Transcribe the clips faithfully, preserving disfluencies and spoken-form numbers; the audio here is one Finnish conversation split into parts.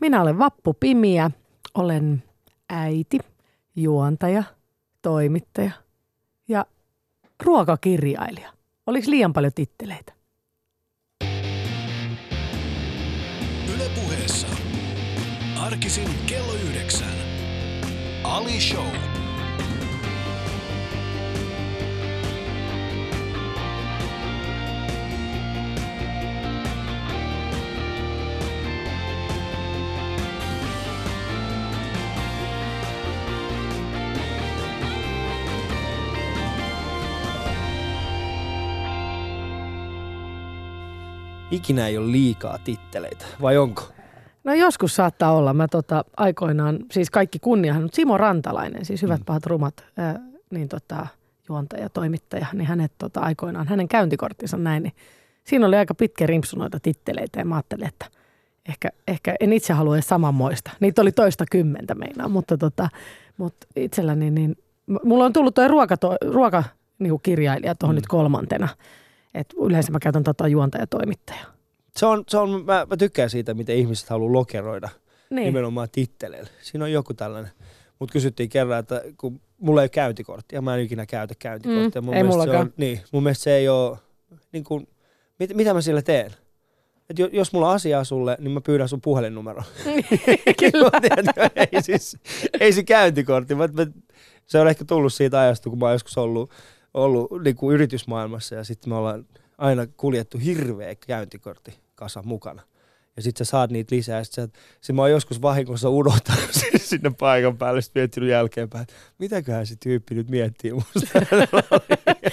Minä olen Vappu Pimiä, olen äiti, juontaja, toimittaja ja ruokakirjailija. Oliko liian paljon titteleitä? Yle Puheessa. Arkisin kello yhdeksän. Ali Show. Ikinä ei ole liikaa titteleitä, vai onko? No joskus saattaa olla. Mä tota, aikoinaan, siis kaikki kunniahan, mutta Simo Rantalainen, siis Hyvät mm. pahat rumat, äh, niin tota, juontaja, toimittaja, niin hänet tota, aikoinaan, hänen käyntikorttinsa näin, niin siinä oli aika pitkä rimpsu noita titteleitä ja mä ajattelin, että ehkä, ehkä en itse halua edes samanmoista. Niitä oli toista kymmentä meinaa, mutta, tota, mutta itselläni, niin mulla on tullut toi ruoka, to, ruoka niin kirjailija tuohon mm. nyt kolmantena. Et yleensä mä käytän tota juontajatoimittaja. Se on, se on, mä, mä tykkään siitä, miten ihmiset haluaa lokeroida niin. Nimenomaan titteleillä. Siinä on joku tällainen. Mut kysyttiin kerran, että kun mulla ei ole käyntikorttia, mä en ikinä käytä käyntikorttia. Mm, mun ei mullakaan. Niin, mun mielestä se ei ole, niin kuin, mit, mitä mä sillä teen? Et jos mulla on asiaa sulle, niin mä pyydän sun puhelinnumero. ei, siis, ei se käyntikortti. Mä, mä, se on ehkä tullut siitä ajasta, kun mä oon joskus ollut. ollut niin kuin yritysmaailmassa ja sitten me ollaan aina kuljettu hirveä käyntikorttikasa mukana. Ja sitten sä saat niitä lisää. Sitten sit mä oon joskus vahingossa unohtanut sinne paikan päälle, sitten miettinyt jälkeenpäin, että mitäköhän se tyyppi nyt miettii musta.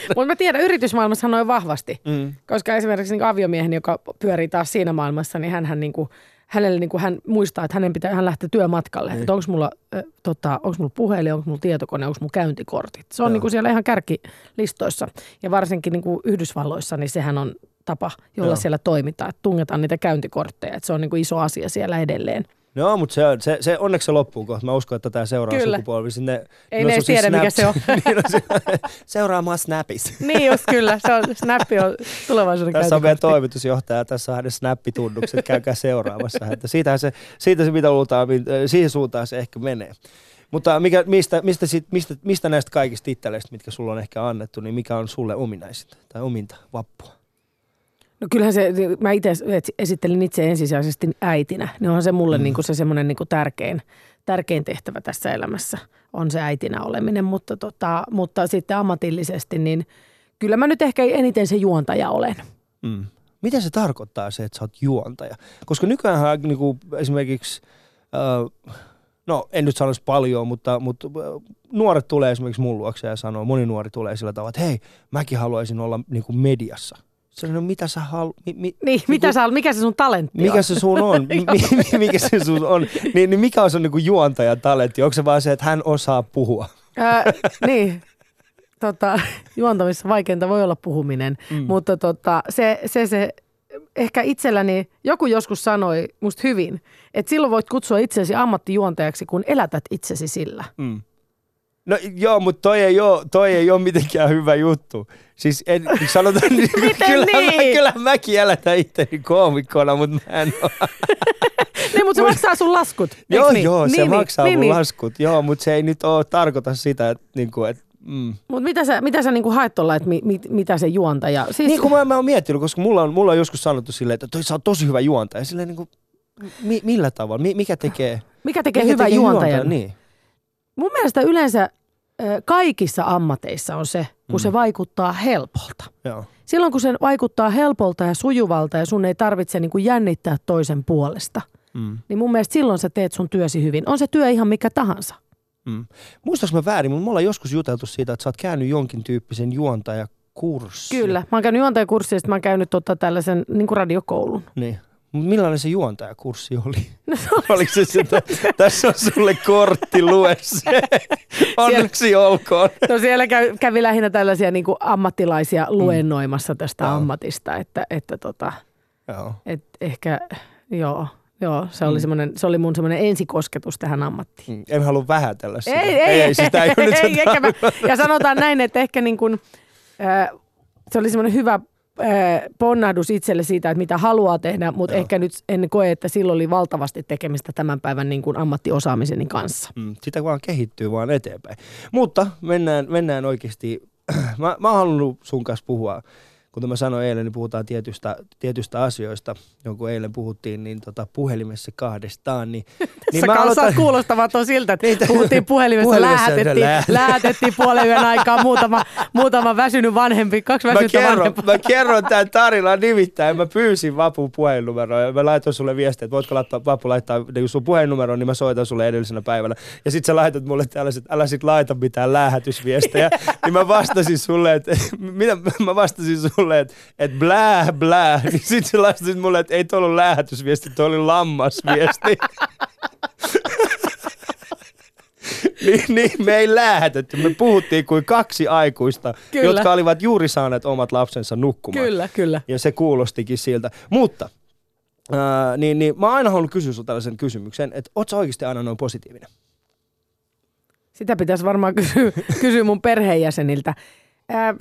Mutta mä tiedän, yritysmaailmassa noin vahvasti, mm. koska esimerkiksi niin aviomiehen, joka pyörii taas siinä maailmassa, niin hänhän niin kuin hänelle niin kuin hän muistaa, että hänen pitää hän lähteä työmatkalle. Niin. Onko mulla, äh, tota, mulla puhelin, onko mulla tietokone, onko mulla käyntikortit. Se on niin kuin siellä ihan kärkilistoissa. Ja varsinkin niin kuin Yhdysvalloissa, niin sehän on tapa, jolla Joo. siellä toimitaan. Että tungetaan niitä käyntikortteja. Että se on niin kuin iso asia siellä edelleen. No, mutta se, se, se, onneksi se loppuu kohta. Mä uskon, että tämä seuraa sukupolvi. Sinne, ei ne tiedä, snaps. Mikä se on. Seuraamaan Snapissa. Niin just, kyllä. Se on, snappi on tulevaisuuden käytökortti. Tässä on meidän toimitusjohtaja. Tässä on hänen snappitunnukset. Käykää seuraamassa häntä. Siitä se, siitä se mitä luultaan, siihen suuntaan se ehkä menee. Mutta mikä, mistä, mistä, sit, mistä, mistä näistä kaikista titteleistä, mitkä sulla on ehkä annettu, niin mikä on sulle ominaisinta tai ominta Vappua? No kyllähän se, mä itse esittelin itse ensisijaisesti äitinä, niin onhan se mulle mm. niin kuin se semmoinen niin kuin tärkein, tärkein tehtävä tässä elämässä on se äitinä oleminen, mutta, tota, mutta sitten ammatillisesti, niin kyllä mä nyt ehkä eniten se juontaja olen. Mm. Mitä se tarkoittaa se, että sä oot juontaja? Koska nykyäänhän niin kuin esimerkiksi, äh, no en nyt sanoisi paljon, mutta, mutta nuoret tulee esimerkiksi mun luokse ja sanoo, moni nuori tulee sillä tavalla, että hei, mäkin haluaisin olla niin kuin mediassa. Sano, mitä sä haluat? Mi, mi, niin, niin mitä sä haluat? Mikä se sun talentti mikä on? Mikä se sun on? mi, mikä se sun on? Niin, niin mikä on sun niin juontajan talentti? Onko se vaan se, että hän osaa puhua? Öö, niin, tota, juontamissa vaikeinta voi olla puhuminen, mm. mutta tota, se, se, se ehkä itselläni, joku joskus sanoi musta hyvin, että silloin voit kutsua itsesi ammattijuontajaksi, kun elätät itsesi sillä. Mm. No joo, mutta toi ei ole, toi ei ole mitenkään hyvä juttu. Siis en, sanotaan, kyllä, niin? Kyllä mäkin elätän itteni koomikkona, mutta mä en ole. Niin, mutta se maksaa sun laskut. Joo, niin? joo, se niin, maksaa niin, mun niin. laskut. Joo, mutta se ei nyt ole tarkoita sitä, että... Niin kuin, että mm. Mutta mitä sä, mitä sä niin kuin haet tuolla, että mi, mit, mitä se juontaja... Siis... Niin kuin mä, mä oon miettinyt, koska mulla on, mulla on joskus sanottu silleen, että toi, sä oot tosi hyvä juontaja. Silleen niin kuin, mi, millä tavalla? Mi, mikä tekee... Mikä tekee hyvän juontajan? Niin. Mun mielestä yleensä kaikissa ammateissa on se, kun mm. se vaikuttaa helpolta. Joo. Silloin kun se vaikuttaa helpolta ja sujuvalta ja sun ei tarvitse niin kuin jännittää toisen puolesta, mm. niin mun mielestä silloin sä teet sun työsi hyvin. On se työ ihan mikä tahansa. Mm. Muistaaks mä väärin, mutta me ollaan joskus juteltu siitä, että sä oot käynyt jonkin tyyppisen juontajakurssin. Kyllä, mä oon käynyt juontajakurssin ja sitten mä oon käynyt tota tällaisen niin kuin radiokoulun. Niin. Millainen se juontajakurssi oli? No, oliko se sitä, tässä on sulle kortti, lue se. Onneksi siellä, olkoon. No siellä kävi, kävi lähinnä tällaisia niin kuin ammattilaisia luennoimassa tästä mm. ammatista, että, että tota, et ehkä joo. Joo, se oli, mm. se oli mun semmoinen ensikosketus tähän ammattiin. En halua vähätellä sitä. Ei, ei, ei, sitä ei, ei, ei, ei, ei mä, ja sanotaan näin, että ehkä niin kuin, äh, se oli semmoinen hyvä ponnahdus itselle siitä, että mitä haluaa tehdä, mutta Joo. ehkä nyt en koe, että silloin oli valtavasti tekemistä tämän päivän niin kuin ammattiosaamiseni kanssa. Mm, sitä vaan kehittyy vaan eteenpäin. Mutta mennään, mennään oikeasti, mä, mä oon halunnut sun kanssa puhua, kuten mä sanoin eilen, niin puhutaan tietystä, tietystä asioista, jonkun eilen puhuttiin niin tota, puhelimessa kahdestaan. Niin, tässä niin kanssa aloitan... kuulostavat on siltä, että niitä... puhuttiin puhelimessa, puhelimessa lähetettiin, lähetettiin puolen yön aikaa muutama, muutama väsynyt vanhempi, kaksi väsynyt vanhempaa. Mä kerron tämän tarinan nimittäin, mä pyysin Vapun puhelinnumeroa ja mä laitoin sulle viestiä, että voitko laittaa, Vappu laittaa sun puhelinnumeroon, niin mä soitan sulle edellisenä päivänä. Ja sit sä laitat mulle tällaiset, älä sit laita mitään lähehetysviestejä, niin mä vastasin sulle, että mitä mä vastasin sulle, että et blää, blää, niin sit sä lastasit mulle, että ei toi ollut lähetysviesti, toi oli lammasviesti. Niin, niin, me ei lähetetty, me puhuttiin kuin kaksi aikuista, kyllä. jotka olivat juuri saaneet omat lapsensa nukkumaan. Kyllä, kyllä. Ja se kuulostikin siltä. Mutta, äh, niin, niin mä oon aina halunnut kysyä sun tällaisen kysymyksen, että oot sä oikeasti aina noin positiivinen? Sitä pitäisi varmaan kysyä, kysyä mun perheenjäseniltä. Äh,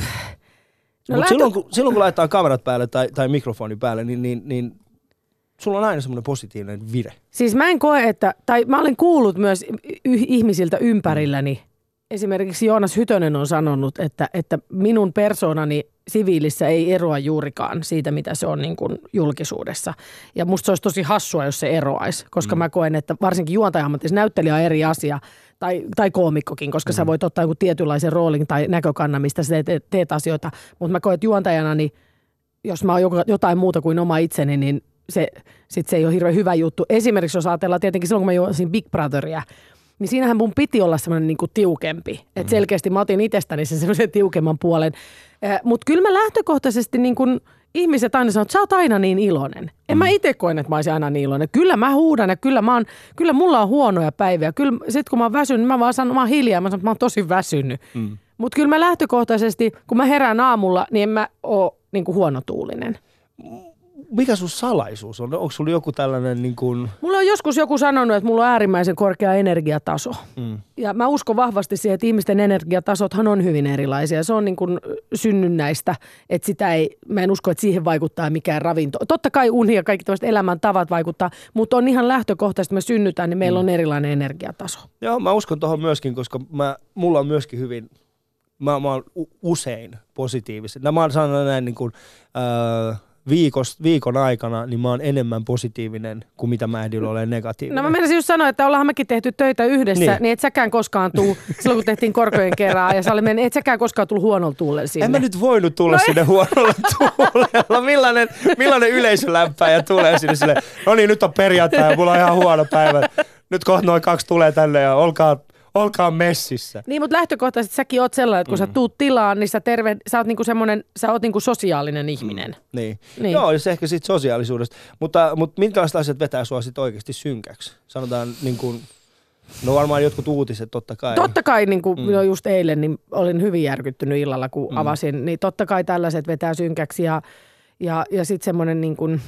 No Mutta silloin, silloin kun laittaa kamerat päälle tai, tai mikrofoni päälle, niin, niin, niin sulla on aina semmoinen positiivinen vire. Siis mä en koe, että, tai mä olen kuullut myös ihmisiltä ympärilläni. Esimerkiksi Joonas Hytönen on sanonut, että, että minun persoonani siviilissä ei eroa juurikaan siitä, mitä se on niin kuin julkisuudessa. Ja musta se olisi tosi hassua, jos se eroaisi, koska mm. mä koen, että varsinkin juontaja-ammatissa näyttelijä on eri asia tai, tai koomikkokin, koska mm. sä voit ottaa joku tietynlaisen roolin tai näkökannan, mistä sä teet, teet asioita. Mutta mä koen, että juontajana, niin jos mä oon jotain muuta kuin oma itseni, niin se, sit se ei ole hirveän hyvä juttu. Esimerkiksi jos ajatellaan tietenkin silloin, kun mä juonsin Big Brotheria, niin siinähän mun piti olla semmoinen niinku tiukempi. Et selkeästi mä otin itsestäni sen semmoisen tiukemman puolen. Mutta kyllä mä lähtökohtaisesti niin kun ihmiset aina sanoo, että sä oot aina niin iloinen. En mä itse koen, että mä oisin aina niin iloinen. Kyllä mä huudan ja kyllä, mä oon, kyllä mulla on huonoja päiviä. Kyllä sit kun mä oon väsynyt, mä vaan sanon, mä oon hiljaa. Mä sanon, että mä oon tosi väsynyt. Mm. Mutta kyllä mä lähtökohtaisesti, kun mä herään aamulla, niin en mä oo niinku huonotuulinen. Mikä sun salaisuus on? Onko sulla joku tällainen niin kuin... Mulla on joskus joku sanonut, että mulla on äärimmäisen korkea energiataso. Mm. Ja mä uskon vahvasti siihen, että ihmisten energiatasothan on hyvin erilaisia. Se on niin kuin synnynnäistä, että sitä ei, mä en usko, että siihen vaikuttaa mikään ravinto. Totta kai uni ja kaikki tämmöiset elämäntavat vaikuttaa, mutta on ihan lähtökohtaisesti, että me synnytään, niin meillä mm. on erilainen energiataso. Joo, mä uskon tuohon myöskin, koska mä, mulla on myöskin hyvin... Mä, mä oon usein positiivisen. Mä oon sanonut näin niin kuin... Öö, Viikos, viikon aikana, niin mä oon enemmän positiivinen kuin mitä mä ehdin olla negatiivinen. No mä menisin just sanoa, että ollaan mekin tehty töitä yhdessä, niin, niin et säkään koskaan tuu, silloin kun tehtiin korkojen kerää ja sä oli mennyt, et säkään koskaan tullut huonolla tuulella sinne. En mä nyt voinut tulla no sinne huonolla tuulella. Millainen, millainen yleisölämpäjä tulee sinne silleen, no niin nyt on perjantai ja mulla on ihan huono päivä. Nyt kohta noin kaksi tulee tänne ja olkaa... Olkaa messissä. Niin, mutta lähtökohtaisesti säkin oot sellainen, että kun mm. sä tuut tilaan, niin sä, terve, sä oot niinku semmoinen, sä oot niinku sosiaalinen ihminen. Mm. Niin. niin. Joo, se ehkä siitä sosiaalisuudesta. Mutta, mutta minkälaiset asiat vetää sua sit oikeasti synkäksi? Sanotaan niin kuin, no varmaan jotkut uutiset totta kai. Totta kai, niin kuin mm. jo just eilen, niin olin hyvin järkyttynyt illalla, kun mm. avasin. Niin totta kai tällaiset vetää synkäksi ja, ja, ja sit semmoinen niin kuin...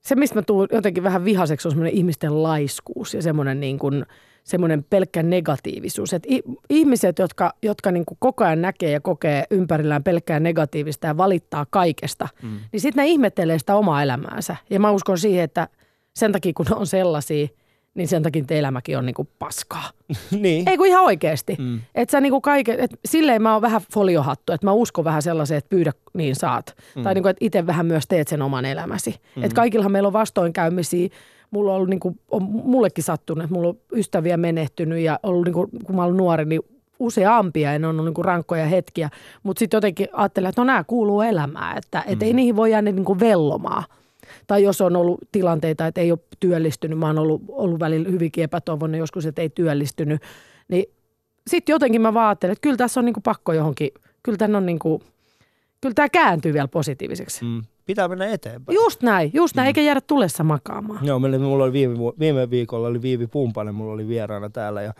Se, mistä mä tuun jotenkin vähän vihaseksi, on semmoinen ihmisten laiskuus ja semmoinen niin kuin... semmoinen pelkkä negatiivisuus. Et ihmiset, jotka, jotka niin kuin koko ajan näkee ja kokee ympärillään pelkkää negatiivista ja valittaa kaikesta, mm. niin sitten ne ihmettelee sitä omaa elämäänsä. Ja mä uskon siihen, että sen takia kun on sellaisia, niin sen takia te elämäkin on niin kuin paskaa. Niin. Ei kun ihan oikeasti. Mm. Että sä niin kuin kaiken, et silleen mä oon vähän foliohattu, että mä uskon vähän sellaiseen, että pyydä niin saat. Mm. Tai niin kuin, että itse vähän myös teet sen oman elämäsi. Mm. Että kaikillahan meillä on vastoinkäymisiä. Mulla on ollut niin kuin, on mullekin sattunut, että mulla on ystäviä menehtynyt ja ollut niin kuin, kun mä olin nuori, niin useampia ja ne on ollut niin kuin rankkoja hetkiä. Mutta sitten jotenkin ajattelee, että no nämä kuuluu elämään, että et mm. ei niihin voi jäädä niin kuin vellomaan. Tai jos on ollut tilanteita, että ei ole työllistynyt, mä oon ollut, ollut välillä hyvinkin epätoivoinen joskus, että ei työllistynyt. Niin sitten jotenkin mä vaattelen, että kyllä tässä on niin kuin pakko johonkin, kyllä tämä on niin kuin, kyllä tämä kääntyy vielä positiiviseksi. Mm. Pitää mennä eteenpäin. Just näin, just näin, mm. eikä jäädä tulessa makaamaan. Joo, mulla oli viime, viime viikolla oli Viivi Pumpanen, mulla oli vieraana täällä ja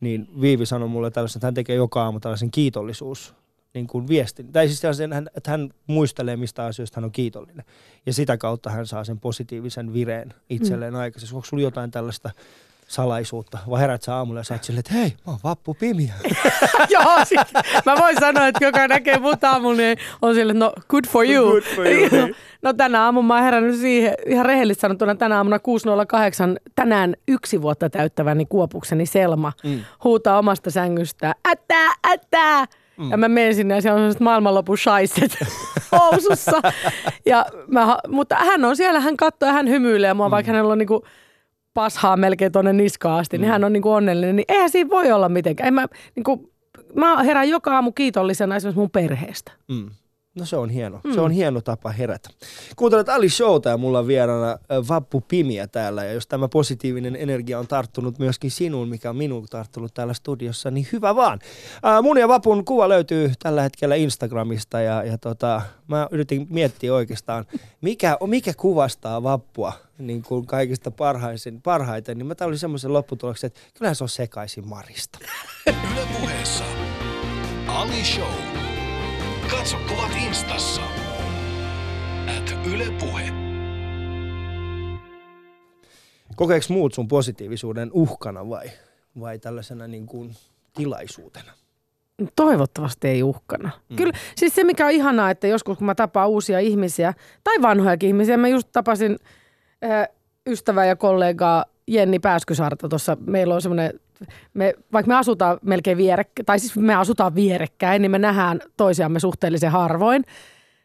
niin Viivi sanoi mulle tällaisen, että hän tekee joka aamu tällaisen kiitollisuus niin kuin viestin. Tai siis sellaisen, että hän muistelee mistä asioista hän on kiitollinen ja sitä kautta hän saa sen positiivisen vireen itselleen mm. aikaisemmin. Onko sulla jotain tällaista? salaisuutta, vai herät sä aamulla ja sä oot silleen, että hei, mä oon Vappu Pimiä. Joo, sit, mä voin sanoa, että joka näkee mut aamulla, niin on silleen, no good for you. Good for you. No tänä aamun mä oon herännyt siihen, ihan rehellisesti sanottuna tänä aamuna kuusi nolla kahdeksan, tänään yksi vuotta täyttäväni kuopukseni Selma mm. huutaa omasta sängystä, ätää, ätää. Mm. Ja mä menen sinne ja siellä on sellaiset maailmanlopun shaiset housussa. Ja mä, mutta hän on siellä, hän katsoo ja hän hymyilee mua, mm. vaikka hänellä on niinku pashaa melkein tuonne niskaan asti, mm. niin hän on niinku onnellinen. Niin eihän siinä voi olla mitenkään. En mä, niinku, mä herään joka aamu kiitollisena esimerkiksi mun perheestä. Mm. No se on hieno. Mm. Se on hieno tapa herätä. Kuuntelet Ali Showta ja mulla on vieraana Vappu Pimiä täällä. Ja jos tämä positiivinen energia on tarttunut myöskin sinuun, mikä on minuun tarttunut täällä studiossa, niin hyvä vaan. Ää, mun ja Vapun kuva löytyy tällä hetkellä Instagramista. Ja, ja tota, mä yritin miettiä oikeastaan, mikä, mikä kuvastaa Vappua niin kuin kaikista parhaisen, parhaiten. Niin mä täällä oli semmoisen lopputuloksen, että kyllähän se on sekaisin Marista. Yle Puheessa Ali Show. Katso kuvat Instassa. At Yle Puhe. Kokeeko muut sun positiivisuuden uhkana vai, vai tällaisena niin kuin tilaisuutena? Toivottavasti ei uhkana. Mm. Kyllä, siis se mikä on ihanaa, että joskus kun mä tapaan uusia ihmisiä tai vanhojakin ihmisiä, mä just tapasin äh, ystävää ja kollegaa Jenni Pääskysaarta tuossa. Meillä on semmoinen... Me, vaikka me asutaan melkein vierekkäin, tai siis me asutaan vierekkäin, niin me nähdään toisiamme suhteellisen harvoin.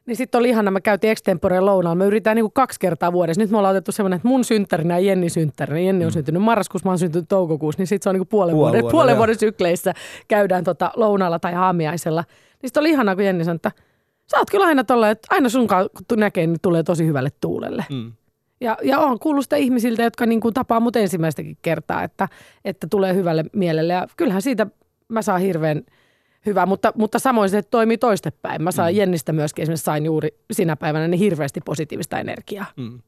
Niin sitten oli ihana, me käytiin Extemporeen lounaalla, me yritetään niinku kaksi kertaa vuodessa. Nyt me ollaan otettu semmoinen, että mun synttärinä ja Jenni synttärinä. Jenni on syntynyt marraskuussa, mä oon syntynyt toukokuussa, niin sitten se on niinku puolen, puolen, vuoden, puolen vuoden sykleissä käydään tota lounaalla tai aamiaisella. Niin sitten oli ihanaa, kun Jenni sanoi, että sä oot kyllä aina tolla, että aina sun kautta näkee, niin tulee tosi hyvälle tuulelle. Mm. Ja, ja on kuullut sitä ihmisiltä, jotka niin kuin tapaa mut ensimmäistäkin kertaa, että, että tulee hyvälle mielelle. Ja kyllähän siitä mä saan hirveän hyvää, mutta, mutta samoin se toimii toistepäin. Mä saan mm. Jennistä myöskin, esimerkiksi sain juuri sinä päivänä niin hirveästi positiivista energiaa. Mm.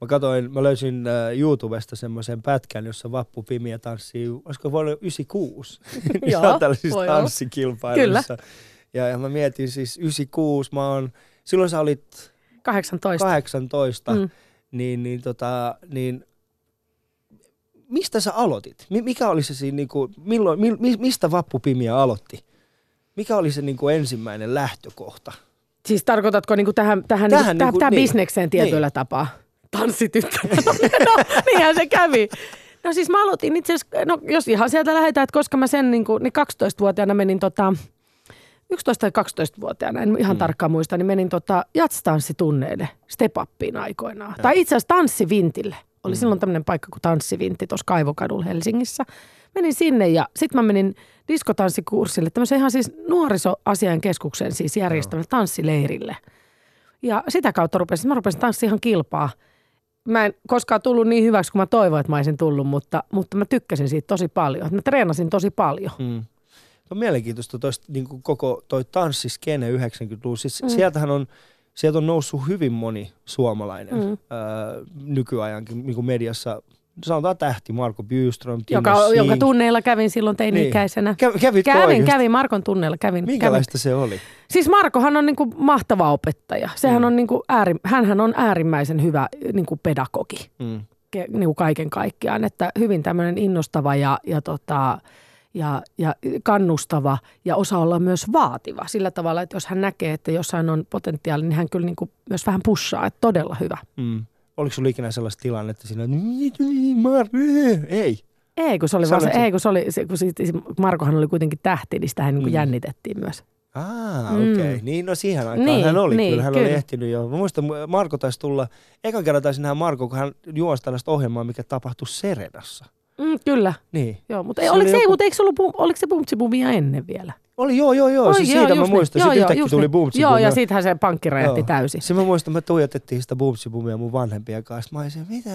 Mä katsoin, mä löysin YouTubesta semmoisen pätkän, jossa Vappu Pimiä tanssii, olisiko vuonna yhdeksänkymmentäkuusi? Joo, se on tällaisissa tanssikilpailuissa. Kyllä. Ja, ja mä mietin siis yhdeksänkymmentäkuusi, mä oon, silloin sä olit... kahdeksantoista. kahdeksantoista. Mm. Niin, niin, tota, niin mistä sä aloitit? Mikä oli se siinä, niin kuin, milloin, mi, mistä Vappu Pimiä aloitti? Mikä oli se niin kuin ensimmäinen lähtökohta? Siis tarkoitatko niin kuin tähän, tähän, tähän, niin kuin, niin, tähän niin, bisnekseen tietyllä niin. tapaa? Tanssityttö. No, niinhän se kävi. No siis mä aloitin itse asiassa, no jos ihan sieltä lähdetään, että koska mä sen niin kuin, niin kaksitoistavuotiaana menin tota... yksitoista- tai kaksitoistavuotiaana, en ihan mm. tarkkaan muista, niin menin tota jatstanssitunneille step-uppiin aikoinaan. Ja. Tai itse asiassa tanssivintille. Oli mm. silloin tämmöinen paikka kuin tanssivintti tuossa Kaivokadulla Helsingissä. Menin sinne ja sitten mä menin diskotanssikurssille, tämmöiseen ihan siis nuorisoasian keskuksen siis järjestämällä no. tanssileirille. Ja sitä kautta rupesin, mä rupesin tanssiin ihan kilpaa. Mä en koskaan tullut niin hyväksi kuin mä toivoin, että mä olisin tullut, mutta, mutta mä tykkäsin siitä tosi paljon. Mä treenasin tosi paljon. Mm. On no, mielenkiintoista toista, niin kuin koko toi tanssiskene yhdeksänkymmentäluvun. Siis mm. sieltähän on, sieltä on noussut hyvin moni suomalainen mm. ää, nykyajankin niin kuin mediassa. Sanotaan tähti, Marko Björstrom. Joka, jonka tunneilla kävin silloin teini-ikäisenä. Niin. Kävin, oikeasti? kävin, Markon tunneilla kävin. Minkälaista kävin. se oli? Siis Markohan on niin kuin mahtava opettaja. Sehän mm. on niin kuin ääri, hänhän on äärimmäisen hyvä niin kuin pedagogi mm. Ke, niin kuin kaiken kaikkiaan. Että hyvin tämmöinen innostava ja... ja tota, Ja, ja kannustava ja osaa olla myös vaativa sillä tavalla, että jos hän näkee, että jossain on potentiaali, niin hän kyllä niin kuin myös vähän pushaa, että todella hyvä. Mm. Oliko sinulla ikinä sellaista tilannetta siinä, että ei? Ei, kun se oli, se, ei, kun se oli se, kun siitä, Markohan oli kuitenkin tähti, niin sitä hän niin kuin mm. jännitettiin myös. Ah, okei. Okay. Mm. Niin, no siihen aikaan niin, hän oli. Niin, kyllä hän kyllä. oli ehtinyt jo. Mä muistan, Marko taisi tulla, ekan kerran taisin nähdä Marko, kun hän juosi tällaista ohjelmaa, mikä tapahtui Serenassa. Mm, kyllä. Niin. Joo, mutta se oliko, se, joku... mutta eikö se ollut, oliko se Bumtsibumia ennen vielä? Oli, joo, joo, joo. Oi, siis joo, siitä mä muistan. Niin. Sitten yhtäkkiä tuli niin. Bumtsibumia. Joo, ja siitähän se pankki räjähti täysin. Sitten mä muistan, me tuijotettiin sitä Bumtsibumia mun vanhempien kanssa. Mä olisin, mitä,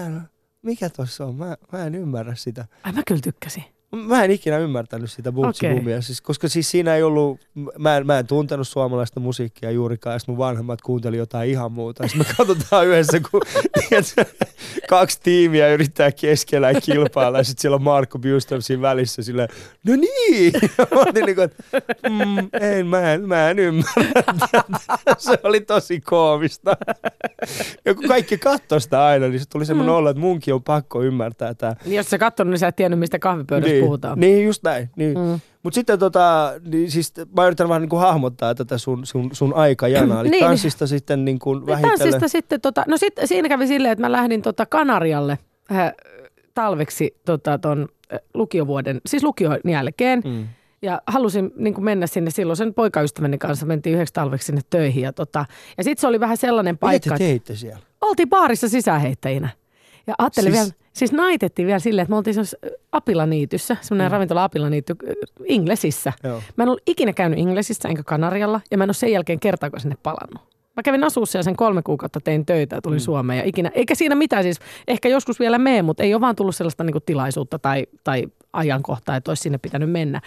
mikä tossa on? Mä, mä en ymmärrä sitä. Ai mä kyllä tykkäsin. Mä en ikinä ymmärtänyt sitä bootsibumia, siis, koska siis siinä ei ollut, mä en, mä en tuntenut suomalaista musiikkia juurikaan, ja mun vanhemmat kuunteli jotain ihan muuta. Sitten me katsotaan yhdessä, kun tiedätkö, kaksi tiimiä yrittää keskellään kilpailla, ja sitten siellä on Marko Björstrom siinä välissä silleen, no niin! Ja mä olin niin kuin, että mm, en, mä en, mä en ymmärrä. Se oli tosi koomista. Ja kun kaikki katsoi sitä aina, niin se tuli semmoinen olla, että munkin on pakko ymmärtää tämä. Niin jos sä katsonut, niin sä et tiennyt, mistä kahvipöydässä niin puhutaan. Niin, just näin. Niin. Mm. Mutta sitten tota, niin siis mä yritän vähän niin kuin hahmottaa tätä sun, sun, sun aikajanaa, eli niin, tanssista sitten niin kuin vähitellen. Tanssista sitten, tota, no sit, siinä kävi silleen, että mä lähdin tota Kanarialle äh, talveksi tota, ton äh, lukiovuoden, siis lukion jälkeen. Mm. Ja halusin niin kuin mennä sinne silloin sen poikaystäväni kanssa, mentiin yhdeksi talveksi sinne töihin. Ja, tota, ja sitten se oli vähän sellainen paikka. Mitä te teitte siellä? Oltiin baarissa sisäänheittäjinä. Ja ajattelin siis... vielä... Siis naitettiin vielä silleen, että me oltiin semmoisessa apilaniityssä, semmoinen mm. ravintola apilaniitty Inglesissä. Joo. Mä en ollut ikinä käynyt Inglesissä enkä Kanarialla ja mä en ole sen jälkeen kertaakaan sinne palannut. Mä kävin asuussa ja sen kolme kuukautta tein töitä ja tulin mm. Suomeen ja ikinä, eikä siinä mitään siis, ehkä joskus vielä mene, mutta ei ole vaan tullut sellaista niinku tilaisuutta tai, tai ajankohtaa, että olisi sinne pitänyt mennä.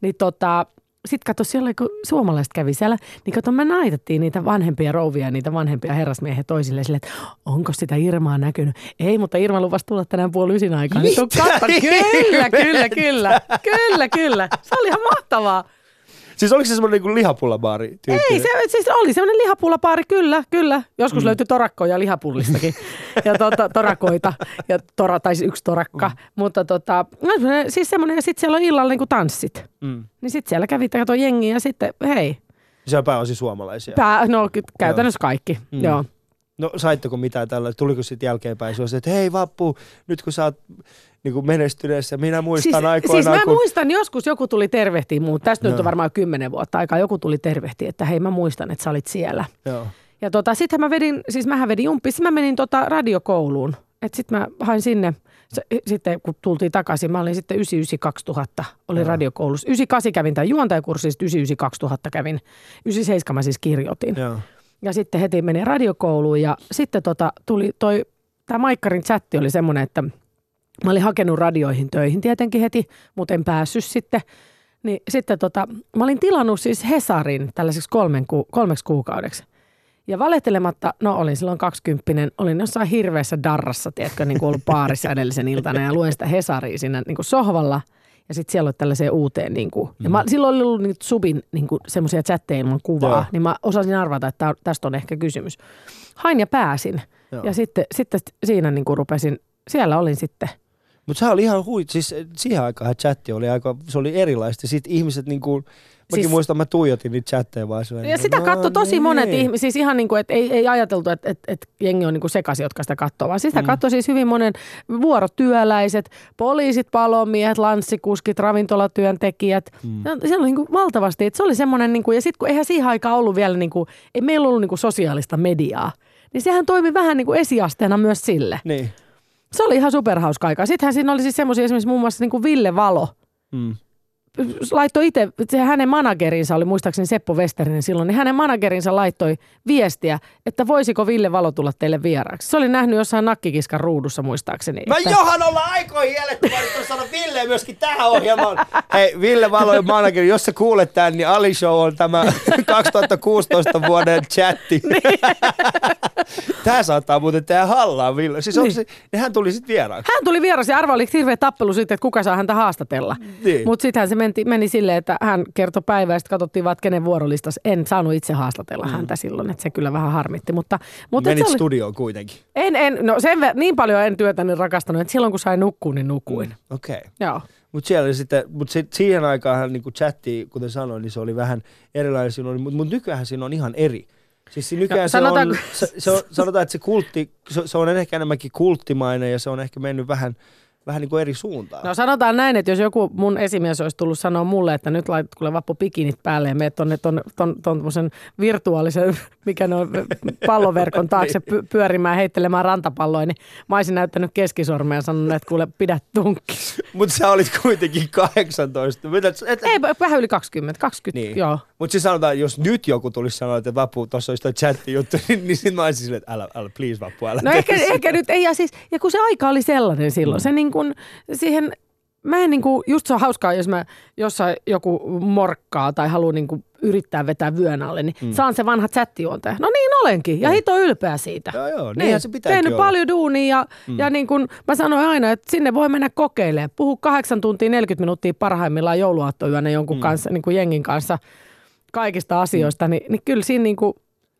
Niin tota... Sitten katso, siellä kun suomalaiset kävi siellä, niin kato, me naitettiin niitä vanhempia rouvia ja niitä vanhempia herrasmiehiä toisille sille, että onko sitä Irmaa näkynyt? Ei, mutta Irma luvasi tulla tänään puoli ysin aikaan. Mitä? Kyllä, kyllä, kyllä, kyllä, kyllä. Se oli ihan mahtavaa. Siis oliko se semmoinen niin lihapullabaari? Ei, se siis oli semmoinen lihapullabaari, kyllä, kyllä. Joskus mm. löytyi torakkoja lihapullistakin ja tota, torakoita, ja tora, tai yksi torakka. Mm. Mutta tota, siis semmoinen, ja sitten siellä on illalla niin tanssit. Mm. Niin sitten siellä kävi kato jengiä ja sitten, hei. Se on pääosin suomalaisia. Pää, no käytännössä joo. Kaikki, mm. joo. No saitteko mitään tällä? Tuliko sitten jälkeenpäin suosia, että hei Vappu, nyt kun sä oot niin menestyneessä, minä muistan siis, aikoinaan. Siis mä kun... muistan, joskus joku tuli tervehtiä muun. Tästä no. nyt on varmaan kymmenen vuotta aikaa. Joku tuli tervehtiä, että hei mä muistan, että sä olit siellä. Joo. Ja tota, sitten mä vedin, siis mähän vedin jumppia. Sitten mä menin tota radiokouluun. Että sitten mä hain sinne, sitten kun tultiin takaisin, mä olin sitten yhdeksänkymmentäyhdeksän kaksituhatta, olin no. radiokoulussa. yhdeksänkymmentäkahdeksan kävin tämän juontajakurssin, yhdeksänkymmentäyhdeksän kaksituhatta kävin. yhdeksänkymmentäseitsemän mä siis kirjoitin. Joo. Ja sitten heti menin radiokouluun ja sitten tota tuli toi, tää Maikkarin chatti oli semmoinen, että mä olin hakenut radioihin töihin tietenkin heti, mutta en päässyt sitten. Niin sitten tota, mä olin tilannut siis Hesarin tällaiseksi kolmen ku, kolmeksi kuukaudeksi. Ja valehtelematta, no olin silloin kaksikymppinen, olin jossain hirveässä darrassa, tiedätkö, niin kuin ollut baarissa edellisen iltana ja luen sitä Hesaria siinä niin kuin sohvalla. Ja sitten siellä oli tällaiseen uuteen, niin kuin, ja mä, silloin oli ollut niin Subin niin semmoisia chatteja ilman kuvaa, joo. Niin mä osasin arvata, että tää, tästä on ehkä kysymys. Hain ja pääsin, joo. Ja sitten, sitten siinä niin kuin rupesin, siellä olin sitten. Mutta sehän oli ihan huit, siis siihen aikaan chatti oli aika, se oli erilaista, sitten ihmiset niin kuin... Mäkin siis, muistan, mä tuijotin niitä chatteja vaan. Ja niin, sitä no, katsoi tosi niin. monet ihmiset, siis ihan niin kuin, että ei, ei ajateltu, että, että, että jengi on niin kuin sekaisin, jotka sitä katsoo, vaan sitä mm. katsoi siis hyvin monen vuorotyöläiset, poliisit, palomiehet, lanssikuskit, ravintolatyöntekijät. Mm. No, siellä oli niin kuin valtavasti, että se oli semmoinen, niin kuin, ja sitten kun eihän siihen aikaan ollut vielä, niin kuin, ei meillä ollut niin kuin sosiaalista mediaa, niin sehän toimi vähän niin kuin esiasteena myös sille. Niin. Se oli ihan superhauska aikaa. Sittenhän siinä oli siis semmoisia esimerkiksi muun muassa niin kuin Ville Valo. Mm. Laittoi itse, hänen managerinsa oli muistaakseni Seppo Vesterinen silloin, niin hänen managerinsa laittoi viestiä, että voisiko Ville Valo tulla teille vieraaksi. Se oli nähnyt jossain nakkikiskan ruudussa muistakseni. Mä että... johan ollaan aikoihin eletty, vaan nyt on saanut Ville myöskin tähän ohjelmaan. Hei, Ville Valo ja manageri, jos sä kuulet tämän, niin Ali Show on tämä kaksituhattakuusitoista vuoden chatti. Niin. Tää saattaa muuten tehdä hallaa, Ville. Siis niin. Se, niin hän tuli sitten vieraaksi. Hän tuli vieraaksi ja arva oli hirveä tappelu siitä, että kuka saa häntä haastatella. Niin. Mut sittenhän se Meni, meni silleen, että hän kertoi päivää ja sitten katsottiin vaan, että kenen vuorolistas. En saanut itse haastatella mm. häntä silloin, että se kyllä vähän harmitti. Mutta, mutta menit oli... studioon kuitenkin? En, en. No sen niin paljon en työtä niin rakastanut, että silloin kun sain nukkua, niin nukuin. Mm. Okei. Okay. Joo. Mutta mut siihen aikaan niin chatti, kuten sanoin, niin se oli vähän erilainen. Mutta mut nykyään siinä on ihan eri. Siis nykyään no, sanotaan, se on, se, se on, sanotaan, että se kultti, se, se on ehkä enemmänkin kulttimainen ja se on ehkä mennyt vähän... Vähän niin kuin eri suuntaan. No sanotaan näin, että jos joku mun esimies olisi tullut sanoa mulle, että nyt laitat kuule Vappu pikinit päälle ja menet tuonne tuommoisen virtuaalisen, mikä ne on, palloverkon taakse pyörimään, heittelemään rantapalloa, niin mä olisin näyttänyt keskisormea ja sanonut, että kuule pidä tunkki. Mutta sä olit kuitenkin kahdeksantoista. Et... Ei, vähän yli kaksikymmentä, kaksikymmentä, niin. Joo. Mutta siis sanotaan, jos nyt joku tulisi sanoa, että Vappu, tuossa olisi toi chatti-juttu, niin, niin sitten mä olisin silleen, että älä, älä, please Vappu, älä. No ehkä, ehkä nyt, ei, ja, siis, ja kun se aika oli sellainen silloin, mm. se niin kun siihen mä en niinku, just se on hauskaa, jos mä jossain joku morkkaa tai haluu niinku yrittää vetää vyön alle, niin mm. saan se vanha chattijuontaja. No niin olenkin, ja mm. hito ylpeä siitä. Joo, joo, niinhän niin. se pitääkin Tehnyt olla. paljon duunia, ja, mm. ja niin kun mä sanoin aina, että sinne voi mennä kokeilemaan. Puhu kahdeksan tuntia neljäkymmentä minuuttia parhaimmillaan jouluaattoyönä jonkun mm. kanssa, niin kuin jengin kanssa kaikista asioista, mm. niin, niin kyllä siinä niin kuin,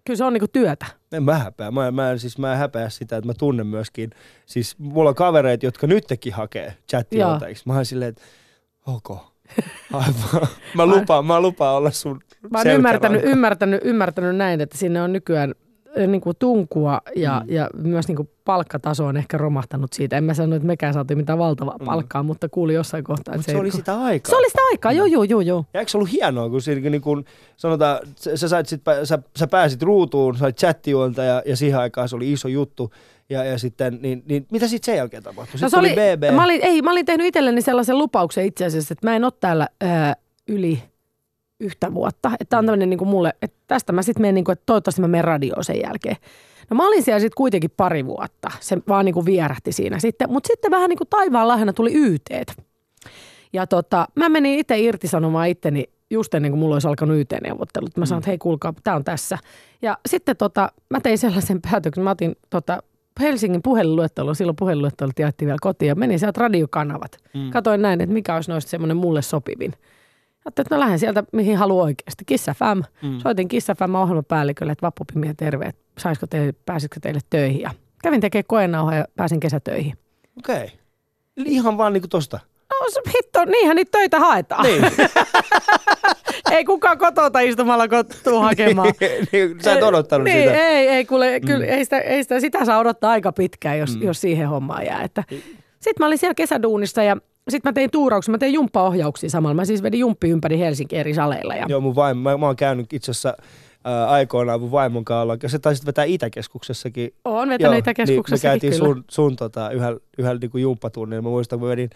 kyllä se on niinku työtä. En mä häpää. Mä, mä, siis mä en häpää sitä, että mä tunnen myöskin. Siis mulla on kavereita, jotka nytkin hakee chattijohtajiksi. Mä oon silleen, että ok. Aivan. Mä lupaan, mä lupaan olla sun selkäranka. Mä oon ymmärtänyt, ymmärtänyt, ymmärtänyt näin, että sinne on nykyään niinku tunkua ja, mm. ja myös niinku palkkataso on ehkä romahtanut siitä. En mä sano, että mekään saatiin mitään valtavaa palkkaa, mm. mutta kuulin jossain kohtaa. Mutta se, se oli sitä aikaa. Se oli sitä aikaa, joo, joo, joo. joo. Ja eikö se ollut hienoa, kun, se, niin kun sanotaan, sä, sait sit, sä, sä pääsit ruutuun, sait chattijuonta ja, ja siihen aikaan se oli iso juttu. Ja, ja sitten, niin, niin mitä sitten sen jälkeen tapahtui? No se oli, B B. Mä olin, ei, mä olin tehnyt itselleni sellaisen lupauksen itse asiassa, että mä en ole täällä ää, yli yhtä vuotta. Että tämä on tämmöinen niin kuin mulle, että tästä mä sitten menen, niin kuin, että toivottavasti mä menen radioon sen jälkeen. No mä olin siellä sitten kuitenkin pari vuotta. Se vaan niin kuin vierähti siinä sitten. Mutta sitten vähän niin kuin taivaan lahjana tuli Y T:t. Ja tota, mä menin itse irtisanomaan itteni just ennen kuin mulla olisi alkanut Y T-neuvottelut. Mä sanoin, että hei kuulkaa, tää on tässä. Ja sitten tota, mä tein sellaisen päätöksen, mä otin tota... Helsingin puhelinluettelo, silloin puhelinluettelot jaettiin vielä kotiin ja menin sieltä radiokanavat. Mm. Katoin näin, että mikä olisi noista semmoinen mulle sopivin. Ajattelin, että no lähden sieltä, mihin haluan oikeasti. Kissa F M. Mm. Soitin Kissa F M ohjelmapäällikölle, että Vappu Pimiä terve, että saisiko teille, pääsitkö teille töihin. Ja kävin tekemään koenauhaa ja pääsin kesätöihin. Okei. Okay. Ihan vaan niinku tosta. No hitto, niinhän niitä töitä haetaan. Niin. Ei kukaan kotota istumalla kotuu hakemaan. Niin, sä et odottanut niin, sitä. Ei, ei, kuule, kyllä, mm. ei, sitä, ei sitä, sitä saa odottaa aika pitkään, jos, mm. jos siihen hommaan jää. Että. Sitten mä olin siellä kesäduunissa ja sitten mä tein tuurauksia, mä tein jumppaohjauksia samalla. Mä siis vedin jumppi ympäri Helsinki eri saleilla. Ja... Joo, mun vaimo, mä, mä oon käynyt itse asiassa ää, aikoinaan mun vaimon kanssa. Sä taisit vetää Itäkeskuksessakin. Oon vetänyt Itäkeskuksessakin, kyllä. Niin, me käytiin kyllä. sun, sun tota, yhdellä, yhdellä niin kuin jumppatunneilla. Mä muistan, kun mä vedin...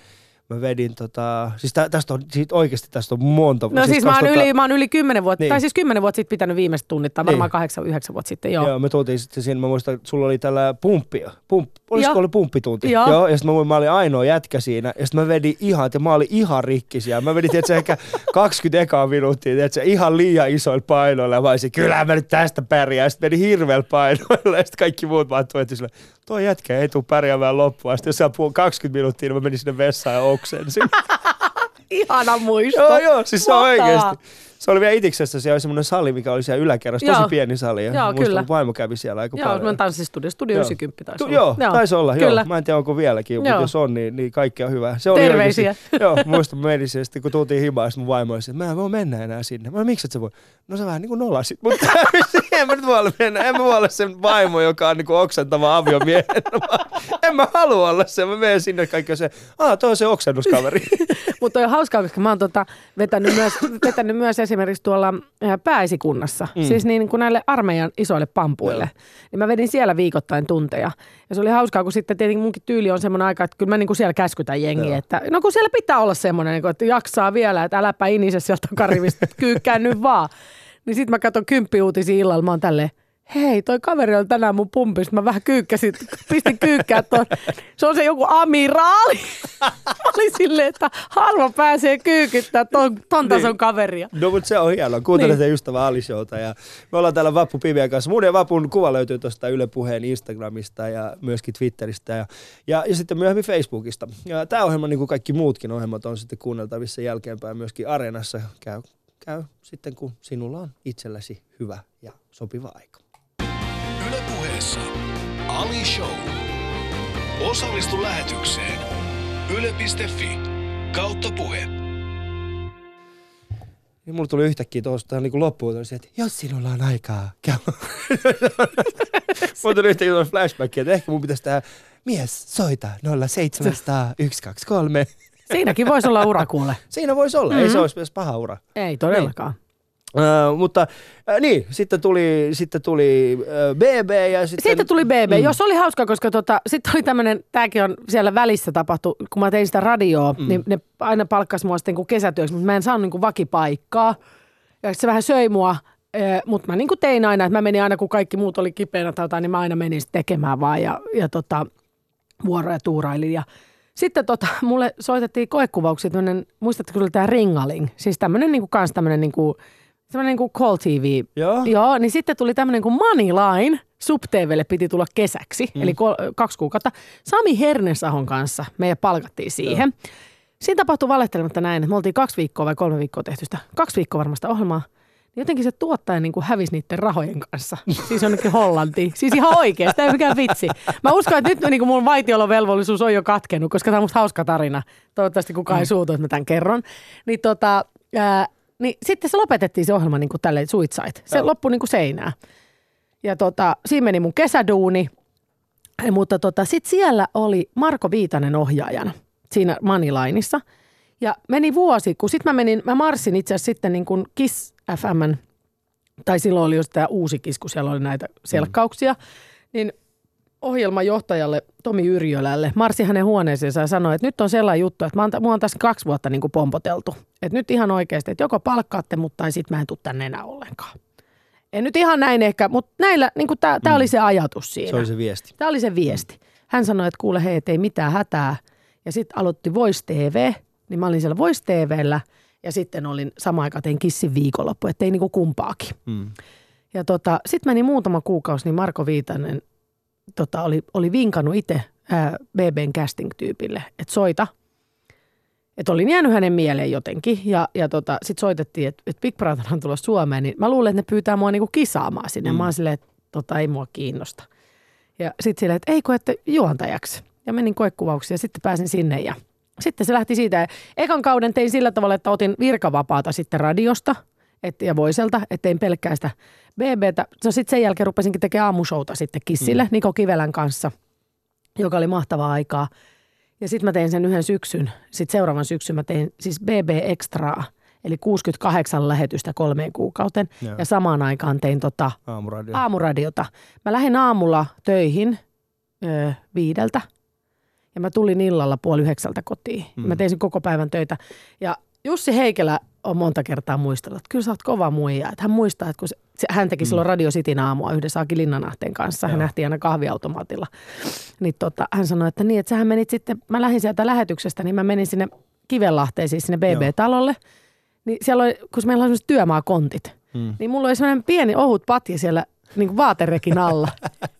Mä vedin tota, siis tä, tästä on, siis oikeasti tästä on monta. No siis, siis mä, oon tota... yli, mä oon yli kymmenen vuotta, niin. tai siis kymmenen vuotta sitten pitänyt viimeiset tunnit, tai varmaan kahdeksan, yhdeksän vuotta sitten, joo. Joo, me tultiin sitten siinä, mä muistan, että sulla oli tällä pumppia, Pump, olisiko jo. Oli pumppitunti? Jo. Joo. Ja sitten mä, mä olin ainoa jätkä siinä, ja sitten mä vedin ihan, ja mä olin ihan rikki siellä. Mä vedin, tietsä, ehkä kaksikymmentä ekaa minuuttia, tietsä, ihan liian isoilla painoilla, ja mä olisin, kyllä mä nyt tästä pärjään, ja sitten menin hirveällä painoilla, ja sitten kaikki muut vaan tuettiin sille, tuo jätkä ei tule pärjäämään loppuun, ja sitten jos sä puhuu kaksikymmentä minuuttia, niin mä menin sinne vessaan ja oksensin. Ihana muisto. Joo, joo, siis se on oikeasti. Se oli vielä Itiksestä, se oli semmoinen sali, mikä oli siellä yläkerrassa, tosi pieni sali. Ja joo, muistan, kyllä. Muistan, vaimo kävi siellä aika joo, paljon. Joo, tanssistudio, studio yhdeksänkymmentä taisi olla. Joo, taisi olla, kyllä. Joo. Mä en tiedä, onko vieläkin, mutta jos on, niin, niin kaikki on hyvä. Se terveisiä. Oli joo, muistan, mä menin sitten, kun tultiin himaan, mun vaimo oli, että mä en voi mennä enää sinne. Mä olin, miksi et sä voi? No sä vähän niin kuin nolasit, mutta en mä nyt voi olla mennä. En mä voi olla sen vaimo, joka on niin kuin oksentava aviomiehen. En mä halua olla se. Mä menen sinne kaikki on se, aah, toi on se oksennuskaveri. Mutta on hauskaa, koska mä oon tota vetänyt myös, vetänyt myös esimerkiksi tuolla Pääesikunnassa, mm. siis niin kuin näille armeijan isoille pampuille. Mm. Niin mä vedin siellä viikoittain tunteja. Ja se oli hauskaa, kun sitten tietenkin munkin tyyli on semmoinen aika, että kyllä mä niin kuin siellä käskytän jengiä. Mm. Että, no kun siellä pitää olla semmoinen, että jaksaa vielä, että äläpä inise sieltä karivista, kyykkää nyt vaan. Niin sit mä katson kymppiuutisia illalla, mä oon tälleen, hei, toi kaveri oli tänään mun pumpissa, mä vähän kyykkäsin, pistin kyykkää tuon. Se on se joku amiraali. Mä olin silleen, että harva pääsee kyykyttää ton, ton tason niin. kaveria. No mutta se on hienoa. Kuuntelette niin. ystävää Ali Showta ja me ollaan täällä Vappu Pimiän kanssa. Muun ja Vapun kuva löytyy tuosta Yle Puheen Instagramista ja myöskin Twitteristä ja, ja, ja sitten myöhemmin Facebookista. Ja tää ohjelma, niin kuin kaikki muutkin ohjelmat, on sitten kuunneltavissa jälkeenpäin myöskin Areenassa. Käy, käy sitten, kun sinulla on itselläsi hyvä ja sopiva aika. Yle Puheessa Ali Show. Osallistu lähetykseen yle piste fi kautta puhe. Ja mulla tuli yhtäkkiä tuosta niin loppuun, että jos sinulla on aikaa, käy. Mulla tuli yhtäkkiä tuosta flashbackia, että ehkä mun pitäisi tehdä mies soita nolla seitsemän nolla nolla yksi kaksi kolme. Siinäkin voisi olla ura kuule. Siinä voisi olla, mm-hmm. ei se olisi myös paha ura. Ei todellakaan. Ei. Uh, mutta uh, niin, sitten tuli, sitten tuli uh, B B ja sitten... Sitten tuli B B, mm. jos oli hauskaa, koska tota, sitten oli tämmöinen, tämäkin on siellä välissä tapahtu, kun mä tein sitä radioa, mm. niin ne aina palkkasi mua sitten niin kesätyöksi, mutta mä en saanut niin kuin vakipaikkaa ja se vähän söi mua, eh, mutta mä niin kuin tein aina, että mä menin aina, kun kaikki muut oli kipeänä tai jotain, niin mä aina menin sitten tekemään vaan ja, ja tota, vuoroja tuurailin ja Sitten tota, mulle soitettiin koekuvauksia tämmönen, muistatko kyllä tämä Ringaling? Siis tämmönen niinku kans tämmönen niinku, tämmönen niinku Call T V. Joo. Joo, niin sitten tuli tämmönen kuin Moneyline. SubTVlle piti tulla kesäksi, mm. eli kol- kaksi kuukautta. Sami Hernesahon kanssa meidän palkattiin siihen. Joo. Siinä tapahtui valehtelematta näin, että me oltiin kaksi viikkoa vai kolme viikkoa tehtystä. Kaksi viikkoa varmasta ohjelmaa. Jotenkin se tuottaja niin kuin hävisi niiden rahojen kanssa. Siis onnekin Hollantiin. Siis ihan oikeasti, ei mikään vitsi. Mä uskon, että nyt niin kuin mun vaitiolovelvollisuus on jo katkenut, koska tämä on musta hauska tarina. Toivottavasti kukaan ei suutu, että mä tämän kerron. Niin, tota, ää, niin sitten se lopetettiin se ohjelma niin kuin tälleen suitsait. Se oh. loppui niin kuin seinään. Ja tota, siinä meni mun kesäduuni. Mutta tota, sitten siellä oli Marko Viitanen ohjaajana siinä Moneylineissa. Ja meni vuosi, kun sitten mä menin, mä marssin itse asiassa sitten niin kuin Kiss F M, tai silloin oli jo tämä uusi Kiss, kun siellä oli näitä selkkauksia, mm. niin ohjelmajohtajalle Tomi Yrjölälle marssi hänen huoneeseensa ja sanoi, että nyt on sellainen juttu, että mua on tässä kaksi vuotta niin kuin pompoteltu. Että nyt ihan oikeasti, että joko palkkaatte mut tai sitten mä en tule tänne enää ollenkaan. En nyt ihan näin ehkä, mutta näillä, niin kuin tämä mm. oli se ajatus siinä. Se oli se viesti. Tämä oli se viesti. Hän sanoi, että kuule hei, et ei mitään hätää. Ja sitten aloitti Voice T V, niin mä olin siellä Voice T V:llä ja sitten olin samaan aikaan tein Kissin viikonloppu, ettei niinku kumpaakin. Mm. Ja tota, sitten meni muutama kuukausi, niin Marko Viitanen tota, oli, oli vinkannut itse ää, B B:n casting-tyypille, että soita. Että olin jäänyt hänen mieleen jotenkin ja, ja tota, sitten soitettiin, että et Big Brother on tulossa Suomeen, niin mä luulen, että ne pyytää mua niinku kisaamaan sinne. Mm. Mä oon silleen, että tota, ei mua kiinnosta. Ja sitten silleen, että ei koette juontajaksi. Ja menin koekuvauksiin ja sitten pääsin sinne ja... Sitten se lähti siitä. Ekan kauden tein sillä tavalla, että otin virkavapaata sitten radiosta et, ja Voiselta, että tein pelkkää sitä B B:tä. No sitten sen jälkeen rupesinkin tekemään aamushouta sitten Kissille mm. Niko Kivelän kanssa, joka oli mahtavaa aikaa. Ja sitten mä tein sen yhden syksyn, sitten seuraavan syksyn mä tein siis B B Extraa, eli kuusikymmentäkahdeksan lähetystä kolmeen kuukauteen. Joo. Ja samaan aikaan tein tota aamuradio. aamuradiota. Mä lähdin aamulla töihin öö, viideltä. Ja mä tulin illalla puoli yhdeksältä kotiin. Mm. Mä tein sen koko päivän töitä. Ja Jussi Heikelä on monta kertaa muistellut, että kyllä sä oot kova muija. Että hän muistaa, että kun se, hän teki mm. silloin Radio Cityn aamua yhdessä Aki Linnanahteen kanssa. Joo. Hän nähtiin aina kahviautomaatilla. Niin tota, hän sanoi, että niin, että sähän menit sitten, mä lähdin sieltä lähetyksestä, niin mä menin sinne Kivenlahteen, siis sinne B B-talolle. Niin siellä oli, kun meillä oli sellaiset työmaakontit, mm. niin mulla oli sellainen pieni ohut patja siellä, niin kuin vaaterekin alla.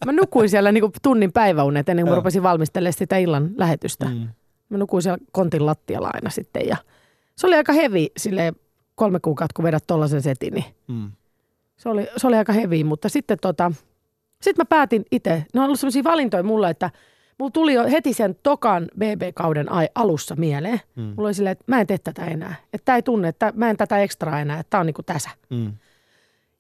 Mä nukuin siellä niin kuin tunnin päiväunet ennen kuin mä rupesin valmistelemaan sitä illan lähetystä. Mm. Mä nukuin siellä kontin lattialla aina sitten. Ja se oli aika hevi silleen kolme kuukautta, kun vedät tollaisen setin. Niin mm. se, oli, se oli aika hevi, mutta sitten tota, sit mä päätin itse. Ne on ollut sellaisia valintoja mulla, että mulla tuli jo heti sen tokan B B-kauden alussa mieleen. Mm. Mulla oli silleen, että mä en tee tätä enää. Että tää ei tunne, että mä en tätä ekstraa enää. Että tää on niin kuin tässä. Mm.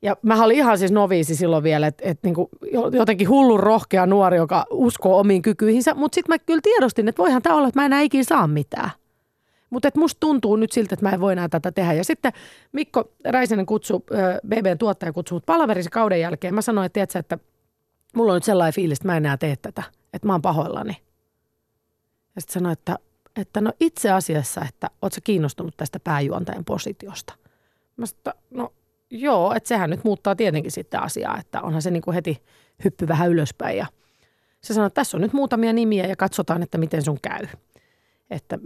Ja mä olin ihan siis noviisi silloin vielä, että et niinku jotenkin hullun rohkea nuori, joka uskoo omiin kykyihinsä. Mutta sitten mä kyllä tiedostin, että voihan tämä olla, että mä enää ikinä saa mitään. Mutta musta tuntuu nyt siltä, että mä en voi enää tätä tehdä. Ja sitten Mikko Räisänen kutsui, B B:n tuottaja kutsui mut palaverisen kauden jälkeen. Mä sanoin, että tiedätkö, että mulla on nyt sellainen fiilis, että mä enää tee tätä. Että mä oon pahoillani. Ja sitten sanoin, että, että no itse asiassa, että oot sä kiinnostunut tästä pääjuontajan positiosta. Mä sanoin, no... Joo, että sehän nyt muuttaa tietenkin sitten asiaa, että onhan se niinku heti hyppy vähän ylöspäin. Ja se sanoi, että tässä on nyt muutamia nimiä ja katsotaan, että miten sun käy. Että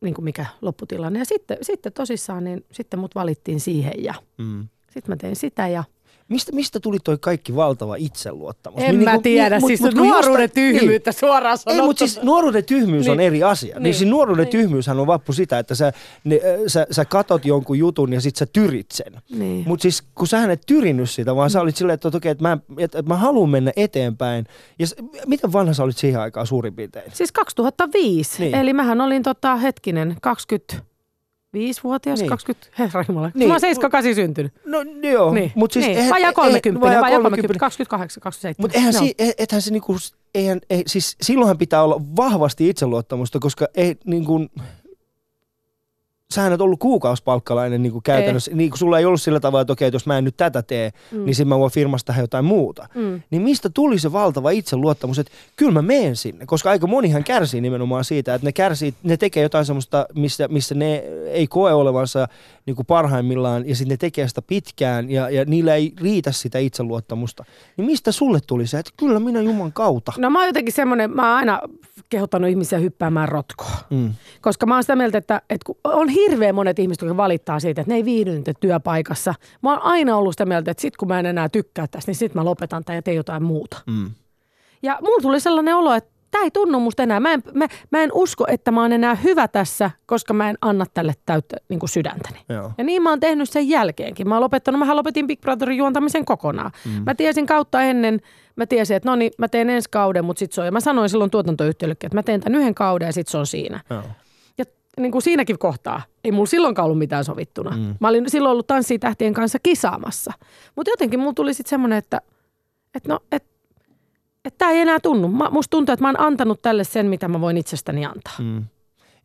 niinku mikä lopputilanne. Ja sitten, sitten tosissaan, niin sitten mut valittiin siihen ja mm. sitten mä tein sitä ja... Mistä, mistä tuli toi kaikki valtava itseluottamus? En niin, mä niin, tiedä, niin, siis mut, mut nuoruuden tyhmyyttä niin. Suoraan sanottuna. Ei, mutta siis nuoruuden tyhmyys niin. On eri asia. Niin, niin siis nuoruuden niin. tyhmyyshän on Vappu sitä, että sä, ne, äh, sä, sä katot jonkun jutun ja sit sä tyrit sen. Niin. Mutta siis kun sähän et tyrinnyt sitä, vaan sä olit silleen, että okei, että mä, et, et mä haluan mennä eteenpäin. Ja s, miten vanha sä olit siihen aikaan suurin piirtein? Siis kaksituhattaviisi, niin. Eli mähän olin tota, hetkinen, kaksikymmentä... viisivuotias, niin. kaksikymmentä, herra jumala. Niin. Mä oon seitsemän kahdeksan syntyn. No joo, niin. Mutta siis... Niin. Vajaa kolmekymmentä, vajaa kolmekymmentä, kaksikymmentäkahdeksan, kaksikymmentäseitsemän. Mutta eihän, no. si, e, ethän se niinku, eihän, e, siis silloinhan pitää olla vahvasti itseluottamusta, koska ei niinku... sähän oot ollut kuukausipalkkalainen niin kuin käytännössä. Niin kuin sulla ei ollut sillä tavalla, että okei, että jos mä en nyt tätä tee, mm. niin sitten mä voin firmasta tehdä jotain muuta. Mm. Niin mistä tuli se valtava itseluottamus, että kyllä mä meen sinne? Koska aika monihan kärsii nimenomaan siitä, että ne kärsii, ne tekee jotain semmoista, missä, missä ne ei koe olevansa niin kuin parhaimmillaan, ja sitten ne tekee sitä pitkään, ja, ja niillä ei riitä sitä itseluottamusta. Niin mistä sulle tuli se, että kyllä minä Juman kautta? No mä oon jotenkin semmoinen, mä oon aina kehottanut ihmisiä hyppäämään rotkoon. Mm. Koska mä oon sitä mieltä, että, että on hirveän monet ihmiset, jotka valittaa siitä, että ne ei viihdy työpaikassa. Mä oon aina ollut sitä mieltä, että sit kun mä en enää tykkää tästä, niin sit mä lopetan tämän ja teen jotain muuta. Mm. Ja mulla tuli sellainen olo, että tää ei tunnu musta enää. Mä en, mä, mä en usko, että mä oon enää hyvä tässä, koska mä en anna tälle täyttä niin kuin sydäntäni. Joo. Ja niin mä oon tehnyt sen jälkeenkin. Mä oon lopettanut, mähän lopetin Big Brotherin juontamisen kokonaan. Mm. Mä tiesin kautta ennen, mä tiesin, että no niin, mä teen ensi kauden, mutta sit se on. Ja mä sanoin silloin tuotantoyhtiöllekin, että mä teen tämän yhden kauden ja sit se on siinä. Joo. Niin kuin siinäkin kohtaa. Ei mulla silloinkaan ollut mitään sovittuna. Mm. Mä olin silloin ollut Tanssii tähtien kanssa kisaamassa. Mutta jotenkin mulla tuli sitten semmoinen, että et no, et, et tää ei enää tunnu. Mä, musta tuntuu, että mä oon antanut tälle sen, mitä mä voin itsestäni antaa. Mm.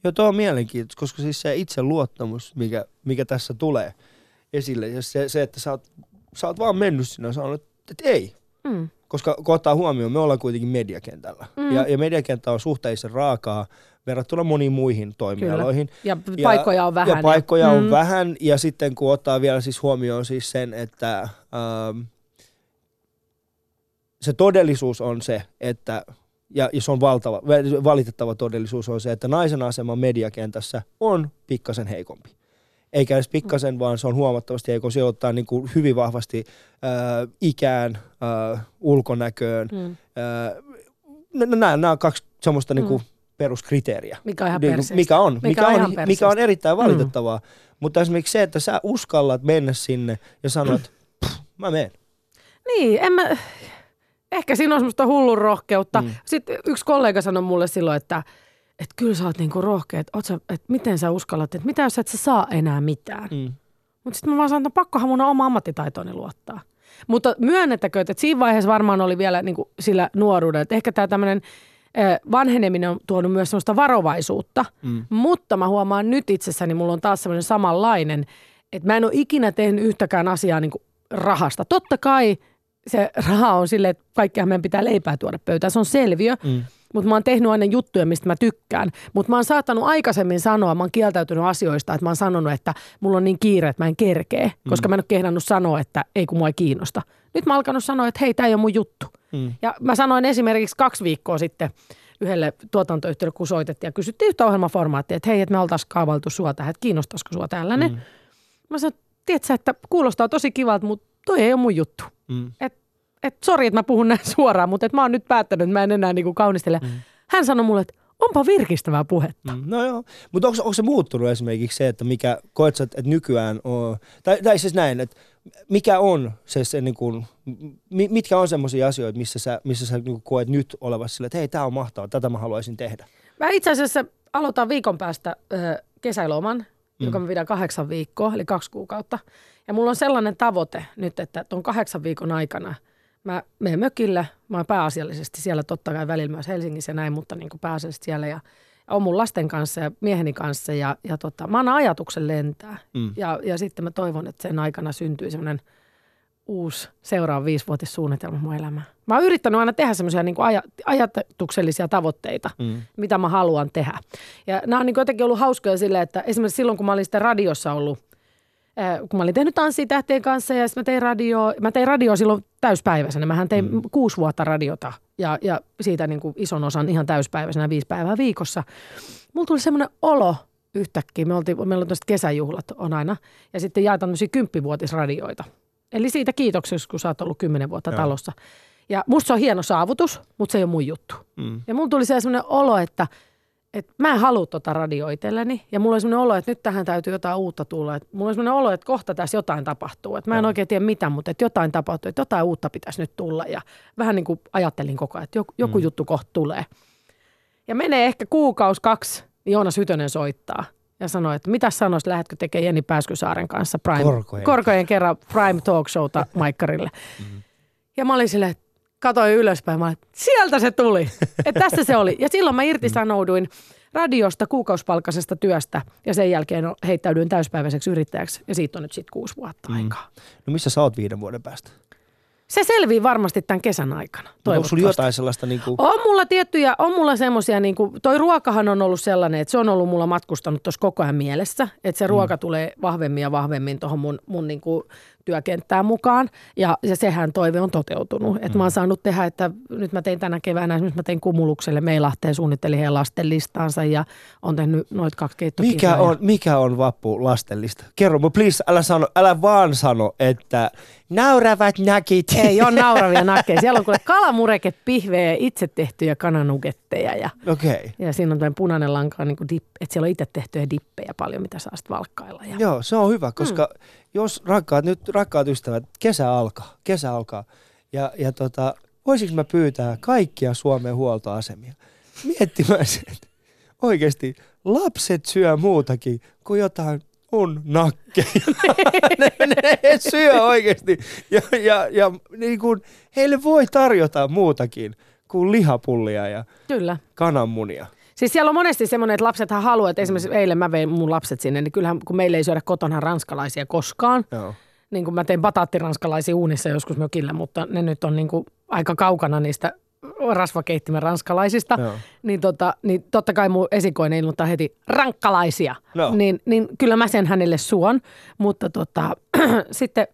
Joo, tuo on mielenkiintoista, koska siis se itseluottamus, mikä, mikä tässä tulee esille, ja se, se että sä oot, sä oot vaan mennyt sinä ja sanonut, että ei. Mm. Koska kun ottaa huomioon, me ollaan kuitenkin mediakentällä. Mm. Ja, ja mediakenttä on suhteellisen raakaa verrattuna moniin muihin toimialoihin. Ja, ja paikkoja on vähän. Ja paikkoja mm. on vähän. Ja sitten kun ottaa vielä siis huomioon siis sen, että ähm, se todellisuus on se, että, ja, ja se on valtava, valitettava todellisuus on se, että naisen asema mediakentässä on pikkasen heikompi. Eikä edes pikkasen, vaan se on huomattavasti heikko. Se ottaa niin kuin hyvin vahvasti äh, ikään, äh, ulkonäköön. Mm. Äh, nämä, nämä on kaksi semmoista mm. niin kuin peruskriteeriä. Mikä on ihan perseistä. Mikä on, mikä mikä on, ihan on, mikä on erittäin valitettavaa. Mm. Mutta esimerkiksi se, että sä uskallat mennä sinne ja sanot, mm. mä menen. Niin, en mä... Ehkä siinä on semmoista hullun rohkeutta. Mm. Sitten yksi kollega sanoi mulle silloin, että että kyllä sä oot niinku rohkea, että et miten sä uskallat, että mitä jos et sä saa enää mitään. Mm. Mutta sitten mä vaan sanon, että pakkohan mun on oma ammattitaitooni luottaa. Mutta myönnettäkö, että siinä vaiheessa varmaan oli vielä niinku sillä nuoruuden, että ehkä tää tämmönen vanheneminen on tuonut myös semmoista varovaisuutta. Mm. Mutta mä huomaan nyt itsessäni, mulla on taas semmoinen samanlainen, että mä en ole ikinä tehnyt yhtäkään asiaa niinku rahasta. Totta kai se raha on silleen, että kaikkihan meidän pitää leipää tuoda pöytään, se on selviö. Mm. Mutta mä oon tehnyt aina juttuja, mistä mä tykkään. Mutta mä oon saattanut aikaisemmin sanoa, mä oon kieltäytynyt asioista, että mä oon sanonut, että mulla on niin kiire, että mä en kerkee. Mm. Koska mä en ole kehdannut sanoa, että ei kun mua ei kiinnosta. Nyt mä oon alkanut sanoa, että hei, tää ei ole mun juttu. Mm. Ja mä sanoin esimerkiksi kaksi viikkoa sitten yhdelle tuotantoyhtiölle, kun soitettiin ja kysyttiin yhtä ohjelmaformaattia, että hei, että me oltaisiin kaavailtu sua tähän, että kiinnostaisiko sua tällainen. Mm. Mä sanoin, tietsä, että kuulostaa tosi kivalta, mutta toi ei ole mun juttu. Mm. Että että sori, että mä puhun näin suoraan, mutta et mä oon nyt päättänyt, että mä en enää niinku kaunistele. Mm. Hän sanoi mulle, että onpa virkistävää puhetta. Mm. No joo, mutta onko, onko se muuttunut esimerkiksi se, että mikä koet sä, että nykyään on, tai, tai siis näin, että mikä on se, se niin kuin, mitkä on semmoisia asioita, missä sä, missä sä niin kuin koet nyt olevassa sillä, että hei, tää on mahtavaa, tätä mä haluaisin tehdä. Mä itse asiassa aloitan viikon päästä kesäloman, mm. joka mä pidän kahdeksan viikkoa, eli kaksi kuukautta. Ja mulla on sellainen tavoite nyt, että ton kahdeksan viikon aikana mä menen mökille, mä oon pääasiallisesti siellä totta kai välillä myös Helsingissä ja näin, mutta niin kuin pääasiallisesti siellä ja, ja on mun lasten kanssa ja mieheni kanssa ja, ja tota, mä annan ajatuksen lentää. Mm. Ja, ja sitten mä toivon, että sen aikana syntyy semmoinen uusi seuraava viisivuotissuunnitelma mun elämään. Mä oon yrittänyt aina tehdä semmoisia niin kuin aj- ajatuksellisia tavoitteita, mm. mitä mä haluan tehdä. Ja nämä on niin kuin jotenkin ollut hauskoja silleen, että esimerkiksi silloin kun mä olin sitä radiossa ollut, kun mä olin tehnyt Tanssia tähtien kanssa ja sitten mä tein radioa. Mä tein radioa silloin täyspäiväisenä. Mähän tein mm. kuusi vuotta radiota ja, ja siitä niin kuin ison osan ihan täyspäiväisenä viisi päivää viikossa. Mulla tuli semmoinen olo yhtäkkiä. Me oltiin, meillä on tästä kesäjuhlat on aina ja sitten jaetaan tämmöisiä kymppivuotisradioita. Eli siitä kiitoksia, kun sä oot ollut kymmenen vuotta ja. talossa. Ja musta se on hieno saavutus, mutta se ei ole mun juttu. Mm. Ja mulla tuli semmoinen olo, että että mä en halua tota radioa itselleni ja mulla on semmoinen olo, että nyt tähän täytyy jotain uutta tulla. Et mulla on semmoinen olo, että kohta tässä jotain tapahtuu. Et mä en oikein tiedä mitä, mutta että jotain tapahtuu, että jotain uutta pitäisi nyt tulla. Ja vähän niin kuin ajattelin koko ajan, että joku, joku mm. juttu kohta tulee. Ja menee ehkä kuukausi kaksi, niin Joonas Hytönen soittaa ja sanoo, että mitä sanois, lähdetkö tekemään Jenni Pääskysaaren kanssa Prime, korkojen. korkojen kerran Prime Talk Showta Maikkarille. Mm. Ja mä olin silleen, katoin ylöspäin, mä olin, sieltä se tuli. Että tässä se oli. Ja silloin mä irtisanouduin radiosta kuukausipalkkaisesta työstä ja sen jälkeen heittäydyin täyspäiväiseksi yrittäjäksi ja siitä on nyt sitten kuusi vuotta mm. aikaa. No missä sä oot viiden vuoden päästä? Se selvii varmasti tämän kesän aikana. No, onko sulla jotain sellaista? Niin kuin... On mulla tiettyjä, on mulla semmoisia, niin kuin, toi ruokahan on ollut sellainen, että se on ollut mulla matkustanut tuossa koko ajan mielessä, että se ruoka mm. tulee vahvemmin ja vahvemmin tuohon mun, mun niin kuin työkenttään mukaan ja, ja sehän toive on toteutunut. Että mm. mä oon saanut tehdä, että nyt mä tein tänä keväänä, esimerkiksi mä tein Kumulukselle Meilahteen, suunnittelin heidän lasten listaansa ja on tehnyt noit kaksi keittokisaa. Mikä, mikä on Vappu lasten lista? Kerro mun, please, älä, sano, älä vaan sano, että nauravat näkit. Ei ole nauravia nakkeja. Siellä on kuule kalamureke, pihvejä ja itse tehtyjä kananugetteja. Ja, okay. ja siinä on tämmöinen punainen lanka, niin dip, että siellä on itse tehtyjä dippejä paljon, mitä saa sitten valkkailla. Ja... Joo, se on hyvä, koska mm. jos rakkaat, nyt rakkaat ystävät, kesä alkaa. Kesä alkaa. Ja, ja tota, voisinko mä pyytää kaikkia Suomen huoltoasemia miettimään sen, että oikeasti lapset syö muutakin kuin jotain on nakkeja. ne, ne, ne syö oikeasti. Ja, ja, ja niin kun heille voi tarjota muutakin kuin lihapullia ja Kyllä. kananmunia. Siis siellä on monesti semmoinen, että lapsethan haluaa, että esimerkiksi eilen mä vein mun lapset sinne, niin kyllähän kun meillä ei syödä kotona ranskalaisia koskaan. Joo. Niin kuin mä tein bataattiranskalaisia uunissa joskus mökillä, mutta ne nyt on niin kuin aika kaukana niistä rasvakeittimen ranskalaisista, niin, tota, niin totta kai mun esikoinen ilmoittaa heti rankkalaisia, no. niin, niin kyllä mä sen hänelle suon, mutta tota, sitten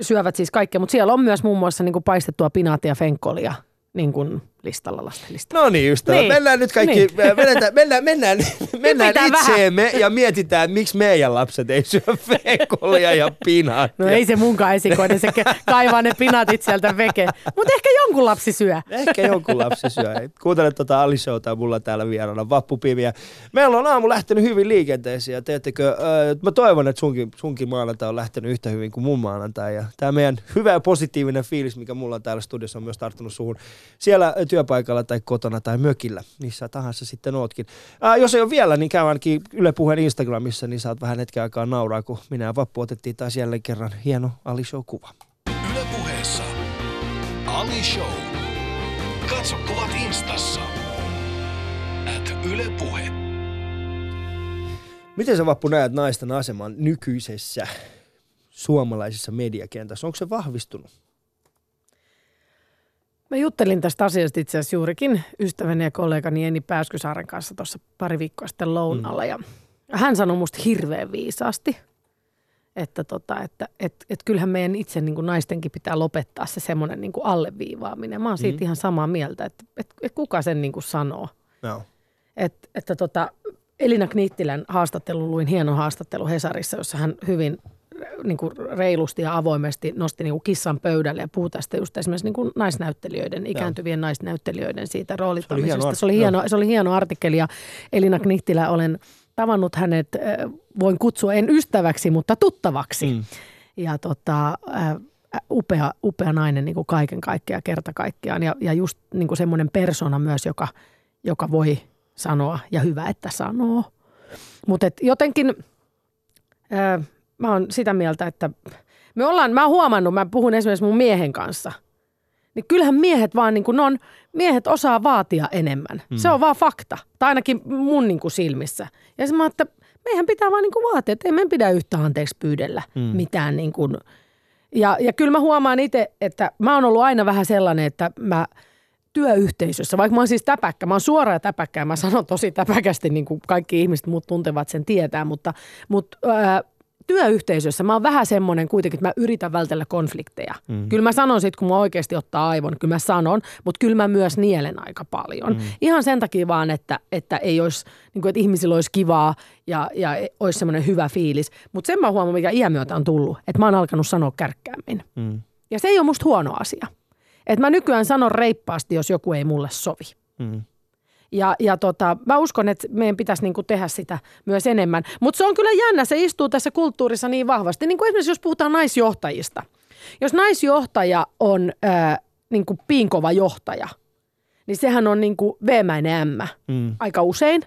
syövät siis kaikkea, mutta siellä on myös muun muassa niin kuin paistettua pinaatia ja fenkkolia niin kuin listalla lasten listalla. No niin ystävä, niin. mennään nyt kaikki, niin. mennään, mennään, mennään, mennään itseemme vähän. Ja mietitään, miksi meidän lapset ei syö fenkolia ja pinaat. No ei se munkaan esikoinen, se kaivaa ne pinaatit sieltä veke. Mutta ehkä jonkun lapsi syö. Ehkä jonkun lapsi syö. Kuuntele tuota Ali Showta, mulla täällä vieraana Vappu Pimiä. Meillä on aamu lähtenyt hyvin liikenteeseen ja teettekö, äh, mä toivon, että sunkin, sunkin maanantai on lähtenyt yhtä hyvin kuin mun maanantai. Ja tää meidän hyvä ja positiivinen fiilis, mikä mulla on täällä studiossa, on myös tarttunut suhun. Siellä työpaikalla tai kotona tai mökillä, missä tahansa sitten ootkin. Ää, jos ei ole vielä, niin käydäänkin Yle Puheen Instagramissa, niin saat vähän hetken aikaa nauraa, kun minä ja Vappu otettiin taas jälleen kerran hieno Ali Show-kuva. Yle Puheessa Ali Show. Katso kuvat Instassa. At Yle Puhe. Miten sä, Vappu, näet naisten aseman nykyisessä suomalaisessa mediakentässä? Onko se vahvistunut? Mä juttelin tästä asiasta itse asiassa juurikin ystäväni ja kollegani Jenni Pääskysaaren kanssa tuossa pari viikkoa sitten lounalla. Mm. Ja hän sanoi musta hirveän viisaasti, että, tota, että et, et kyllähän meidän itse niin kuin naistenkin pitää lopettaa se semmoinen niin kuin alleviivaaminen. Mä oon siitä mm. ihan samaa mieltä, että et, et kuka sen niin kuin sanoo. No. Et, että tota, Elina Knihtilän haastattelu, luin hienon haastattelu Hesarissa, jossa hän hyvin... Niin kuin reilusti ja avoimesti nosti niin kuin kissan pöydälle ja puhui tästä just esimerkiksi niin kuin naisnäyttelijöiden, ikääntyvien Joo. naisnäyttelijöiden siitä roolittamisesta. Se oli hieno, se oli hieno, se oli hieno artikkeli ja Elina Knihtilä, olen tavannut hänet, voin kutsua en ystäväksi, mutta tuttavaksi. Mm. Ja tota, upea, upea nainen niin kuin kaiken kaikkiaan kerta kaikkiaan ja, ja just niin kuin semmoinen persona myös, joka, joka voi sanoa ja hyvä, että sanoo. Mutta jotenkin... Äh, Mä oon sitä mieltä, että me ollaan, mä oon huomannut, mä puhun esimerkiksi mun miehen kanssa, niin kyllähän miehet vaan niin kuin on, miehet osaa vaatia enemmän. Mm. Se on vaan fakta, tai ainakin mun niin kuin silmissä. Ja se mä oon, että meihän pitää vaan niin kuin vaatia, että ei meidän pidä yhtä anteeksi pyydellä mm. mitään. Niin kuin. Ja, ja kyllä mä huomaan itse, että mä oon ollut aina vähän sellainen, että mä... Työyhteisössä, vaikka mä oon siis täpäkkä, mä oon suora täpäkkä ja mä sanon tosi täpäkästi, niin kuin kaikki ihmiset mut tuntevat sen tietää, mutta, mutta ää, työyhteisössä mä oon vähän semmoinen kuitenkin, että mä yritän vältellä konflikteja. Mm. Kyllä mä sanon sit, kun mä oikeasti ottaa aivon, kyllä mä sanon, mutta kyllä mä myös nielen aika paljon. Mm. Ihan sen takia vaan, että, että, ei olisi, niin kuin, että ihmisillä olisi kivaa ja, ja olisi semmoinen hyvä fiilis, mutta sen mä huomaan, mikä iän myötä on tullut, että mä oon alkanut sanoa kärkkäämmin. Mm. Ja se ei ole musta huono asia. Että mä nykyään sanon reippaasti, jos joku ei mulle sovi. Mm. Ja, ja tota, mä uskon, että meidän pitäisi niinku tehdä sitä myös enemmän. Mutta se on kyllä jännä, se istuu tässä kulttuurissa niin vahvasti. Niin kuin esimerkiksi jos puhutaan naisjohtajista. Jos naisjohtaja on ää, niinku piinkova johtaja, niin sehän on niinku veemäinen ämmä mm. aika usein.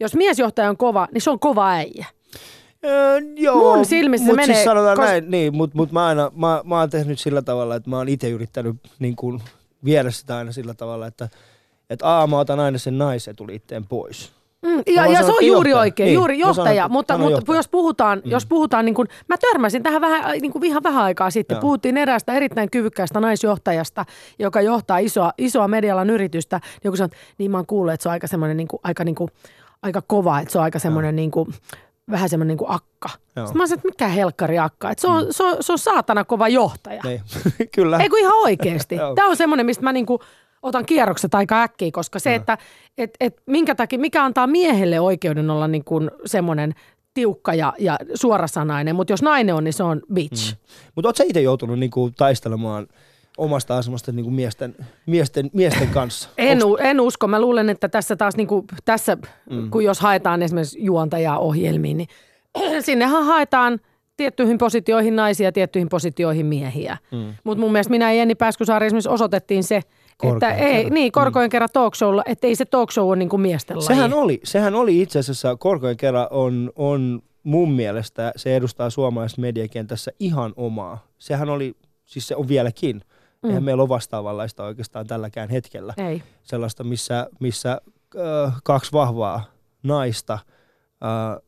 Jos miesjohtaja on kova, niin se on kova äijä. Öö, joo, mun silmissä mut menee... Siis sanotaan kos... näin, niin, mutta mut mä, mä, mä oon tehnyt sillä tavalla, että mä oon itse yrittänyt niin kun, viedä sitä aina sillä tavalla, että et, aa, mä otan aina sen naisen tuli itteen pois. Mm, ja, ja se on juuri johtaja. Oikein, niin, juuri johtaja, sanon, mutta, sanon mutta johtaja. Jos puhutaan, mm. jos puhutaan niin kuin, mä törmäsin tähän vähän, niin kuin ihan vähän aikaa sitten, ja. Puhuttiin eräästä erittäin kyvykkäästä naisjohtajasta, joka johtaa isoa, isoa media-alan yritystä, joku sanoi, niin mä oon kuullut, että se on aika semmoinen, niin kuin, aika, niin kuin, aika kova, että se on aika semmoinen, niin kuin, vähän semmoinen niin kuin akka. Joo. Sitten mä sanoin, että mikä helkkari akka, että se on, mm. se on, se on saatana kova johtaja. Niin. Kyllä. Ei kun ihan oikeasti. Tämä on semmoinen, mistä mä niinku... Otan kierrokset aika äkkiä, koska se, että et, et, minkä takia, mikä antaa miehelle oikeuden olla niin kuin semmoinen tiukka ja, ja suorasanainen, mutta jos nainen on, niin se on bitch. Mm. Mutta ootko sä itse joutunut niin kuin taistelemaan omasta asemasta niin kuin miesten, miesten, miesten kanssa? En, en usko. Mä luulen, että tässä taas, niin kuin, tässä, mm. kun jos haetaan esimerkiksi juontajaa ohjelmiin, niin sinnehän haetaan tiettyihin positioihin naisia, tiettyihin positioihin miehiä. Mm. Mutta mun mielestä minä ja Jenni Pääskysaari esimerkiksi osoitettiin se, Korkean että ei, kerran. Niin, korkojen mm. kerran talk showlla, että ei se talk show ole niin kuin miesten laji. Sehän oli, sehän oli itse asiassa, korkojen kerran on, on mun mielestä, se edustaa suomalaisessa mediakentässä ihan omaa. Sehän oli, siis se on vieläkin. Mm. Eihän meillä ole vastaavanlaista oikeastaan tälläkään hetkellä. Ei. Sellaista, missä, missä äh, kaksi vahvaa naista äh,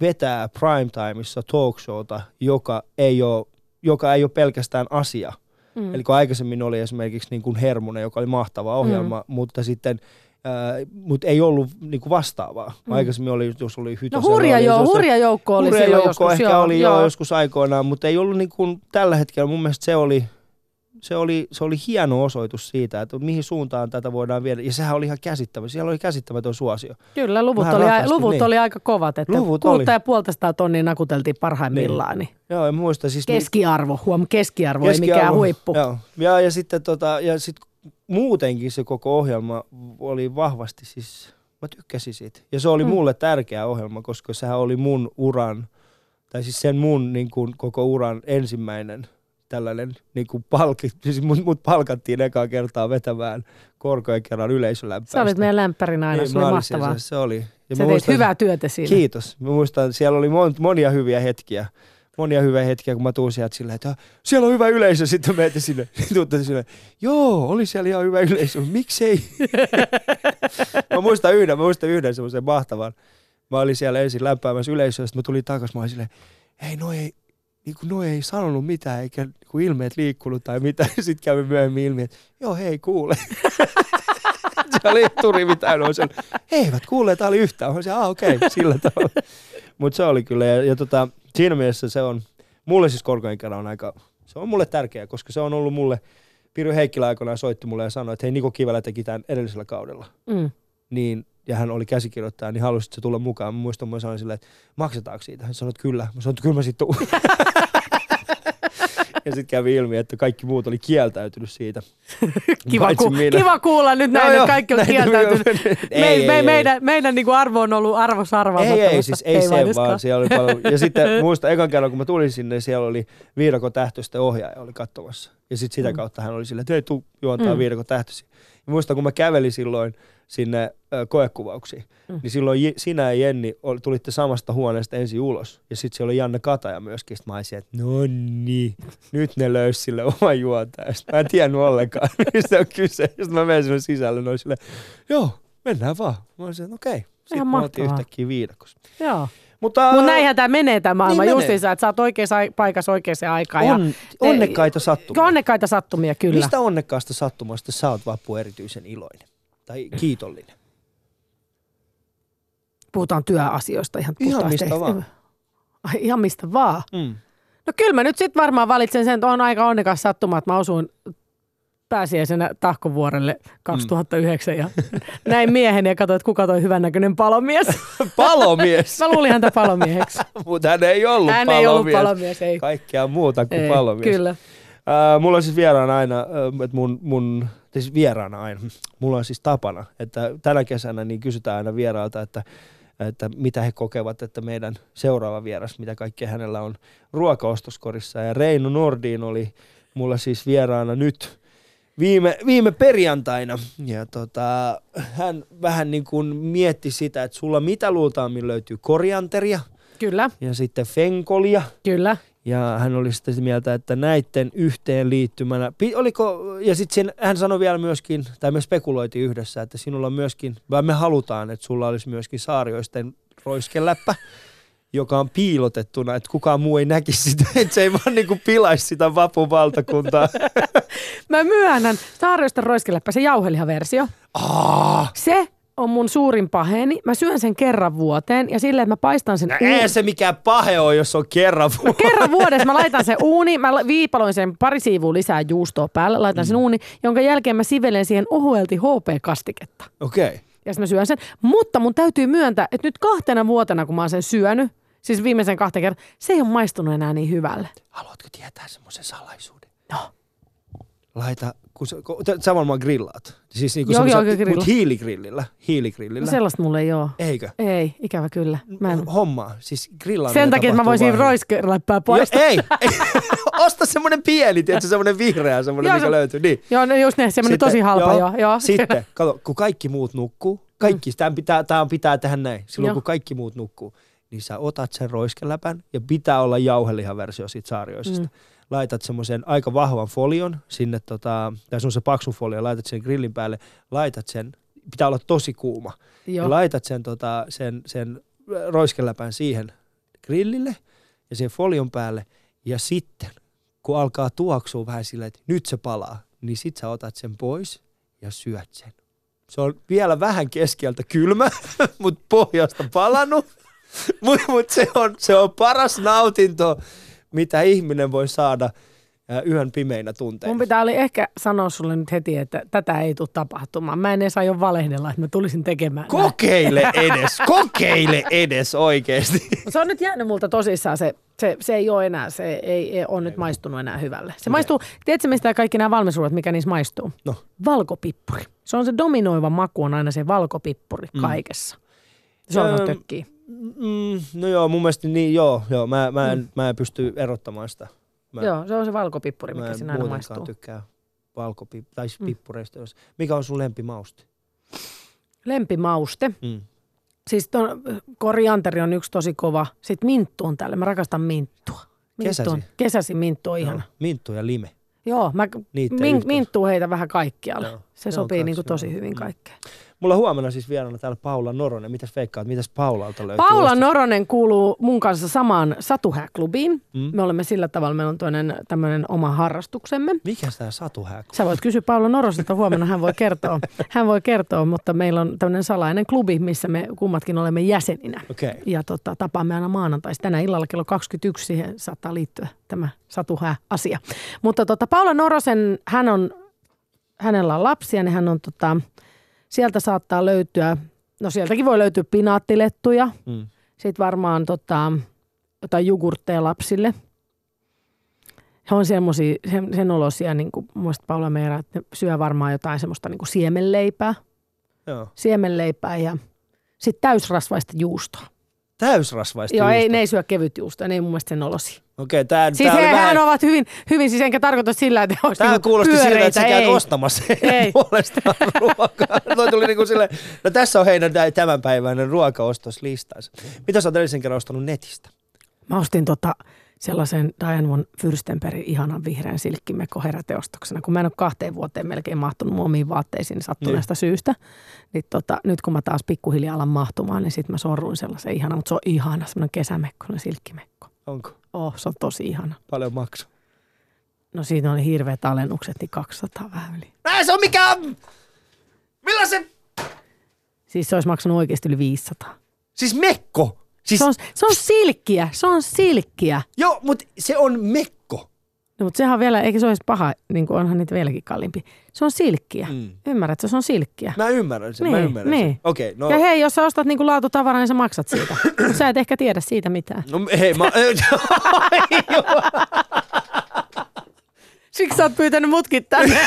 vetää primetimeissa talk showta, joka ei ole, joka ei ole pelkästään asia. Mm. Eli kun aikaisemmin oli esimerkiksi niin kuin Hermonen, joka oli mahtava ohjelma, mm. mutta sitten äh, mut ei ollut niin kuin vastaavaa. Mm. Aikaisemmin oli, jos oli Hytösellä. No hurja, joo, hurja joukko oli hurja silloin joskus. Ehkä joo, oli joo. Jo, joskus aikoinaan, mutta ei ollut niin kuin tällä hetkellä. Mun mielestä se oli, se, oli, se oli hieno osoitus siitä, että mihin suuntaan tätä voidaan viedä. Ja sehän oli ihan käsittämätön. Siellä oli käsittämätön suosio. Kyllä, luvut, oli, rakasti, luvut niin. oli aika kovat. Että kuluttaja puoltaista tonnia nakuteltiin parhaimmillaan. Niin. Joo, en muista, siis keskiarvo, huom, keskiarvo, keskiarvo, ei mikään huippu. Joo. Ja, ja sitten tota, ja sit muutenkin se koko ohjelma oli vahvasti, siis mä tykkäsin siitä. Ja se oli mm. mulle tärkeä ohjelma, koska sehän oli mun uran, tai siis sen mun niin kuin, koko uran ensimmäinen tällainen, niin kuin palki, siis mut, mut palkattiin ekaa kertaa vetämään korkojen kerran yleisölämpäistä. Sä olit meidän lämpärin aina, niin, se oli mahtavaa. Se, se oli. Ja sä muistan, teit hyvää työtä siinä. Kiitos. Mä muistan, siellä oli mon, monia hyviä hetkiä. Monia hyviä hetkiä, kun mä tuun sieltä silleen, että siellä on hyvä yleisö, sitten mä etin sinne. Tuutte silleen, joo, oli siellä ihan hyvä yleisö, miksei? Mä muistan yhden, mä muistan yhden semmoisen mahtavan. Mä olin siellä ensin lämpäämässä yleisöä, sitten mä tulin takaisin, mä olin silleen, hei, no ei, niin kuin no ei sanonut mitään, eikä niin ilmeet liikkunut tai mitään. Sitten kävi myöhemmin ilmi, että joo, hei, kuule. Se oli turivi täynnä, on siellä, eivät kuule, tää oli yhtään. Mä sanoin, ah, okei, okay, sillä tavalla. Mutta se oli kyllä, ja, ja tota... Siinä mielessä se on, mulle siis korkojen kerran on aika, se on mulle tärkeää, koska se on ollut mulle, Pirjo Heikkilä aikoinaan soitti mulle ja sanoi, että hei, Niko Kivelä teki tämän edellisellä kaudella. Mm. Niin, ja hän oli käsikirjoittaja, niin halusit se tulla mukaan. Mä muistan, mä sanoin silleen, että maksetaanko siitä? Hän sanoi, että kyllä. Mä sanoin, että kyllä mä sit tuun. Ja sitten kävi ilmi, että kaikki muut oli kieltäytynyt siitä. Kiva, ku, kiva kuulla nyt näin, no että kaikki on kieltäytynyt. Me, ei, me, ei, me, ei, meidän ei. meidän niin kuin arvo on ollut arvosarvaamatta. Ei, ei, siis ei, ei se vaan. Siellä oli paljon. Ja sitten muista, ekan kerran kun mä tulin sinne, siellä oli Viidakon tähtösten ohjaaja oli katsomassa. Ja sitten sitä kautta hän oli silleen, että ei tuu juontaa mm. Viidakon tähtösiä. Ja muistan, kun mä kävelin silloin sinne äh, koekuvauksiin, mm. niin silloin J- sinä ja Jenni ol, tulitte samasta huoneesta ensin ulos. Ja sitten siellä oli Janne Kataja myöskin. Sitten mä olisin, että no niin, nyt ne löysi sille oman juontajan. Mä en tiennyt ollenkaan, mistä on kyse. Sitten mä menin sinne sisälle, noin silleen, joo, mennään vaan. Mä olisin, että okei. Sitten mä oltiin yhtäkkiä viidakossa. Joo. Mutta Mut näinhän tämä menee tämä maailma niin justiinsa, että sä oot oikeassa paikassa oikeaan aikaan. On, ja onnekkaita sattumia. Onnekkaita sattumia, kyllä. Mistä onnekkaasta sattumasta sä oot, Vappu, erityisen iloinen tai kiitollinen? Puhutaan työasioista ihan puhtaasti. Ihan mistä vaan. Ai, ihan mistä vaan? Mm. No kyllä mä nyt sitten varmaan valitsen sen, että on aika onnekas sattuma, että mä osuin pääsiäisenä Tahkovuorelle kaksituhattayhdeksän mm. ja näin miehen ja katsoin, että kuka toi hyvännäköinen palomies. Palomies? Mä luulin häntä palomieheksi. Mutta hän ei ollut hän palomies. Hän ei ollut palomies, ei. Kaikkea muuta kuin ei, palomies. Kyllä. Äh, mulla on siis vieraana aina, että mun, mun siis vieraana aina, mulla on siis tapana, että tänä kesänä niin kysytään aina vieraalta, että, että mitä he kokevat, että meidän seuraava vieras, mitä kaikkea hänellä on ruokaostoskorissa. Ja Reino Nordin oli mulla siis vieraana nyt Viime, viime perjantaina, ja tota, hän vähän niin kuin mietti sitä, että sulla mitä luultaammin löytyy korianteria. Kyllä. Ja sitten fenkolia. Kyllä. Ja hän oli sitten mieltä, että näiden yhteen liittymänä, oliko, ja sitten hän sanoi vielä myöskin, tai me spekuloitiin yhdessä, että sinulla myöskin, vai me halutaan, että sulla olisi myöskin saarioisten roiskeläppä, joka on piilotettuna, että kukaan muu ei näkisi sitä, että se ei vaan niinku pilaisi sitä Vapun valtakuntaa. Mä myönnän, saarioisten roiskeläppä, se jauhelihaversio. Aa. Se on mun suurin paheeni. Mä syön sen kerran vuoteen ja silleen, että mä paistan sen no uuniin. Ei se mikään pahe on, jos on kerran vuodessa. Mä kerran vuodessa mä laitan sen uuniin, mä viipaloin sen pari siivua lisää juustoa päälle, laitan mm. sen uuniin, jonka jälkeen mä sivelen siihen ohuelti H P-kastiketta. Okei. Okay. Ja sitten mä syön sen. Mutta mun täytyy myöntää, että nyt kahtena vuotena, kun mä oon sen syönyt, siis viimeisen kahteen kerran, se ei ole maistunut enää niin hyvälle. Haluatko tietää semmoisen salaisuuden? No. Laita, kun sä, kun, saman mä grillaat. Siis niinku joo, joo, grilla. Mutta hiiligrillillä. hiiligrillillä. No sellaista mulla ei ole. Eikö? Ei, ikävä kyllä. Mä en... Hommaa, siis grillaaminen. Sen takia, että mä voisin roiskeläppää poistaa. Ei, ei. Osta semmoinen pieni, tietysti semmoinen vihreä, semmoinen mikä se... löytyy. Niin. Joo, no just ne, semmoinen tosi halpa. Joo. Joo. Sitten, kato, kun kaikki muut nukkuu, kaikki, tämän pitää, tämän pitää tehdä näin, silloin joo. kun kaikki muut nukkuu, niin sä otat sen roiskeläpän ja pitää olla jauhelihaversio siitä saarioisesta. Mm. Laitat semmoisen aika vahvan folion sinne, tota, tai semmoisen paksun folion, laitat sen grillin päälle, laitat sen, pitää olla tosi kuuma, ja laitat sen, tota, sen, sen roiskeläpän siihen grillille ja sen folion päälle, ja sitten kun alkaa tuoksua vähän silleen, että nyt se palaa, niin sit sä otat sen pois ja syöt sen. Se on vielä vähän keskeltä kylmä, mutta pohjasta palannut, mutta mut se, on, se on paras nautinto, mitä ihminen voi saada yön pimeinä tunteina. Mun pitää oli ehkä sanoa sulle nyt heti, että tätä ei tule tapahtumaan. Mä en edes aio valehdella, että mä tulisin tekemään. Kokeile näin. edes, kokeile edes oikeasti. Se on nyt jäänyt multa tosissaan, se, se, se ei ole enää, se ei, ei ole nyt maistunut enää hyvälle. Se maistuu, tiedätkö mistä kaikki nämä valmisuudet, mikä niissä maistuu? No. Valkopippuri. Se on se dominoiva maku, on aina se valkopippuri kaikessa. Mm. Se on tökkii. Mm, no joo, mun mielestä niin, joo, joo mä, mä, en, mm. mä en pysty erottamaan sitä. Mä, joo, se on se valkopippuri, mikä siinä aina maistuu. Mä en tykkää valkopippuri, tai mm. pippureista. Mikä on sun lempimauste? Lempimauste? Mm. Siis ton, korianteri on yksi tosi kova. Sitten minttu on täällä, mä rakastan minttua. Minttu on, kesäsi? Kesäsi minttu on ihana. No, minttu ja lime. Joo, mä min, minttuu heitä vähän kaikkialle. No, se sopii niinku tosi hyvin kaikkeen. Mulla huomenna siis vieraana täällä Paula Noronen. Mitäs veikkaat, mitäs Paulalta löytyy? Paula ostas? Noronen kuuluu mun kanssa samaan Satuhää-klubiin. Mm. Me olemme sillä tavalla, meillä on toinen tämmöinen oma harrastuksemme. Mikäs tää Satuhää-klubi? Sä voit kysyä Paula Noroselta huomenna, hän voi kertoa. Hän voi kertoa, mutta meillä on tämmöinen salainen klubi, missä me kummatkin olemme jäseninä. Okay. Ja tota, tapaamme aina maanantaisi. Tänä illalla kello kaksikymmentäyksi siihen saattaa liittyä tämä Satuhää-asia. Mutta tota, Paula Norosen, hän on, hänellä on lapsia, niin hän on tota... Sieltä saattaa löytyä, no sieltäkin voi löytyä pinaattilettuja, mm. sitten varmaan tota, jotain jogurtteja lapsille. He on semmoisia, sen, sen olosia, niin kuin mun mielestä Paula Meera, että ne syö varmaan jotain semmoista niin kuin siemenleipää. Joo. Siemenleipää ja sitten täysrasvaista juustoa. Täysrasvaista Joo, juustoa? Joo, ne ei syö kevytjuustoa, ne ei mun mielestä sen olosia. Okei, tää, siis tää he, vähän... ovat hyvin, hyvin, siis enkä tarkoita sillä, että olisi tää niinku pyöreitä. Tää kuulosti siltä, että sä käyt ostamassa heidän puolestaan ruokaa. Toi tuli niinku silleen, no tässä on heidän tämänpäiväinen ruokaostoslistansa. Mitä sä oot edellisen kerran ostanut netistä? Mä ostin tota sellaisen Diane von Fürstenbergin ihanan vihreän silkkimekko heräteostoksena. Kun mä en ole kahteen vuoteen melkein mahtunut mun omiin vaatteisiin sattuneesta syystä, niin tota, nyt kun mä taas pikkuhiljaa alan mahtumaan, niin sit mä sorruin sellaisen ihana, mutta se on ihana, semmoinen kesämekko, semmoinen silkkimekko. Onko? Oh, se on tosi ihana. Paljon maksaa? No siinä oli hirveät alennukset, niin kaksisataa vähän yli. Näin se on mikä... Millä se... Siis se olisi maksanut oikeasti yli viisisataa. Siis mekko? Siis... Se, on, se on silkkiä, se on silkkiä. Joo, mutta se on mekko. No mutta sehän vielä, eikä se olisi paha, niin kuin onhan niitä vieläkin kalliimpi. Se on silkkiä. Mm. Ymmärrätkö, se on silkkiä. Mä ymmärrän sen, niin, mä ymmärrän niin. sen. Okei, okay, no. Ja hei, jos sä ostat niinku laatutavaraa, niin sä maksat siitä. Sä et ehkä tiedä siitä mitään. No hei, mä... Siksi sä oot pyytänyt mutkin tänne.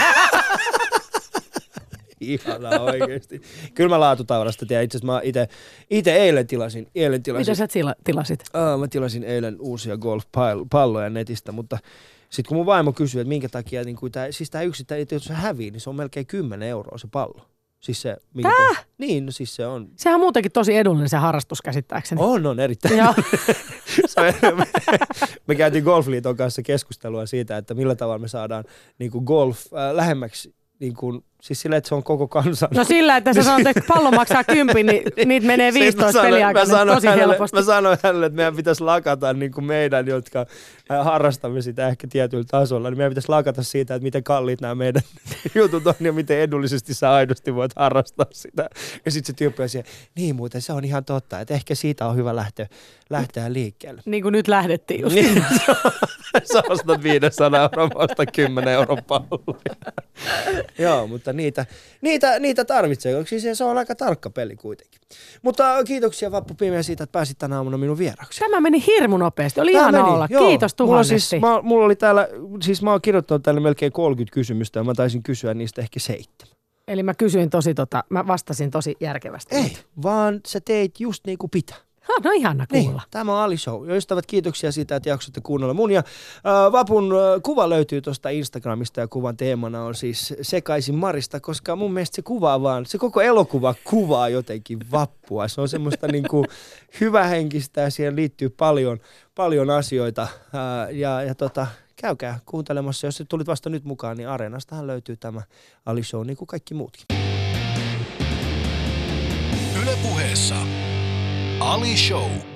Ihanaa oikeesti. Kyllä mä laatutavarasta tiedän. Itse asiassa mä ite, ite eilen tilasin. Eilen tilasin. Mitä sä tila, tilasit? Aa, mä tilasin eilen uusia golfpalloja netistä, mutta... Sitten kun mun vaimo kysyy, että minkä takia, niin kuin tämä, siis tämä yksi, että jos se hävii, niin se on melkein kymmenen euroa se pallo. Siis se, mikä Tää? To... Niin, no siis se on. Sehän on muutenkin tosi edullinen se harrastus käsittääkseni. On, on erittäin. Joo. me, me käytiin Golfliiton kanssa keskustelua siitä, että millä tavalla me saadaan niin kuin golf äh, lähemmäksi. Niin kuin, siis sillä, että se on koko kansan. No sillä, että sä sanot, että pallo maksaa kymppi, niin niitä menee viisitoista peliaikaa tosi helposti. Mä sanoin hänelle, että meidän pitäisi lakata niin kuin meidän, jotka harrastamme sitä ehkä tietyllä tasolla, niin meidän pitäisi lakata siitä, että miten kalliit nämä meidän jutut on ja miten edullisesti sä aidosti voit harrastaa sitä. Ja sit se tyyppi on siihen, niin muuten se on ihan totta, että ehkä siitä on hyvä lähteä, lähteä liikkeelle. Niin kuin nyt lähdettiin just. Niin, sä ostat viisisataa euroa, mä ostan kymmenen euron palloja. Joo, mutta niitä, niitä, niitä tarvitsee, koska siis se on aika tarkka peli kuitenkin. Mutta kiitoksia Vappu Pimiä siitä, että pääsit tänä aamuna minun vieraksi. Tämä meni hirmu nopeasti, oli Tämä ihana meni, olla. Joo. Kiitos tuhannesti. Mulla, siis, mä, mulla oli täällä, siis mä oon kirjoittanut täällä melkein kolmekymmentä kysymystä ja mä taisin kysyä niistä ehkä seitsemän. Eli mä kysyin tosi tota, mä vastasin tosi järkevästi. Ei, vaan sä teit just niin kuin pitää. Ha, no ihana kuulla. Niin, tämä on Ali Show. Ja ystävät, kiitoksia siitä, että jaksoitte kuunnella mun. Ja äh, Vapun äh, kuva löytyy tuosta Instagramista ja kuvan teemana on siis sekaisin Marista, koska mun mielestä se kuvaa vaan, se koko elokuva kuvaa jotenkin Vappua. Se on semmoista niin kuin hyvähenkistä ja siihen liittyy paljon, paljon asioita. Äh, ja ja tota, käykää kuuntelemassa. Jos tulit vasta nyt mukaan, niin Areenastahan löytyy tämä Ali Show niin kuin kaikki muutkin. Yle Puheessa Ali Show.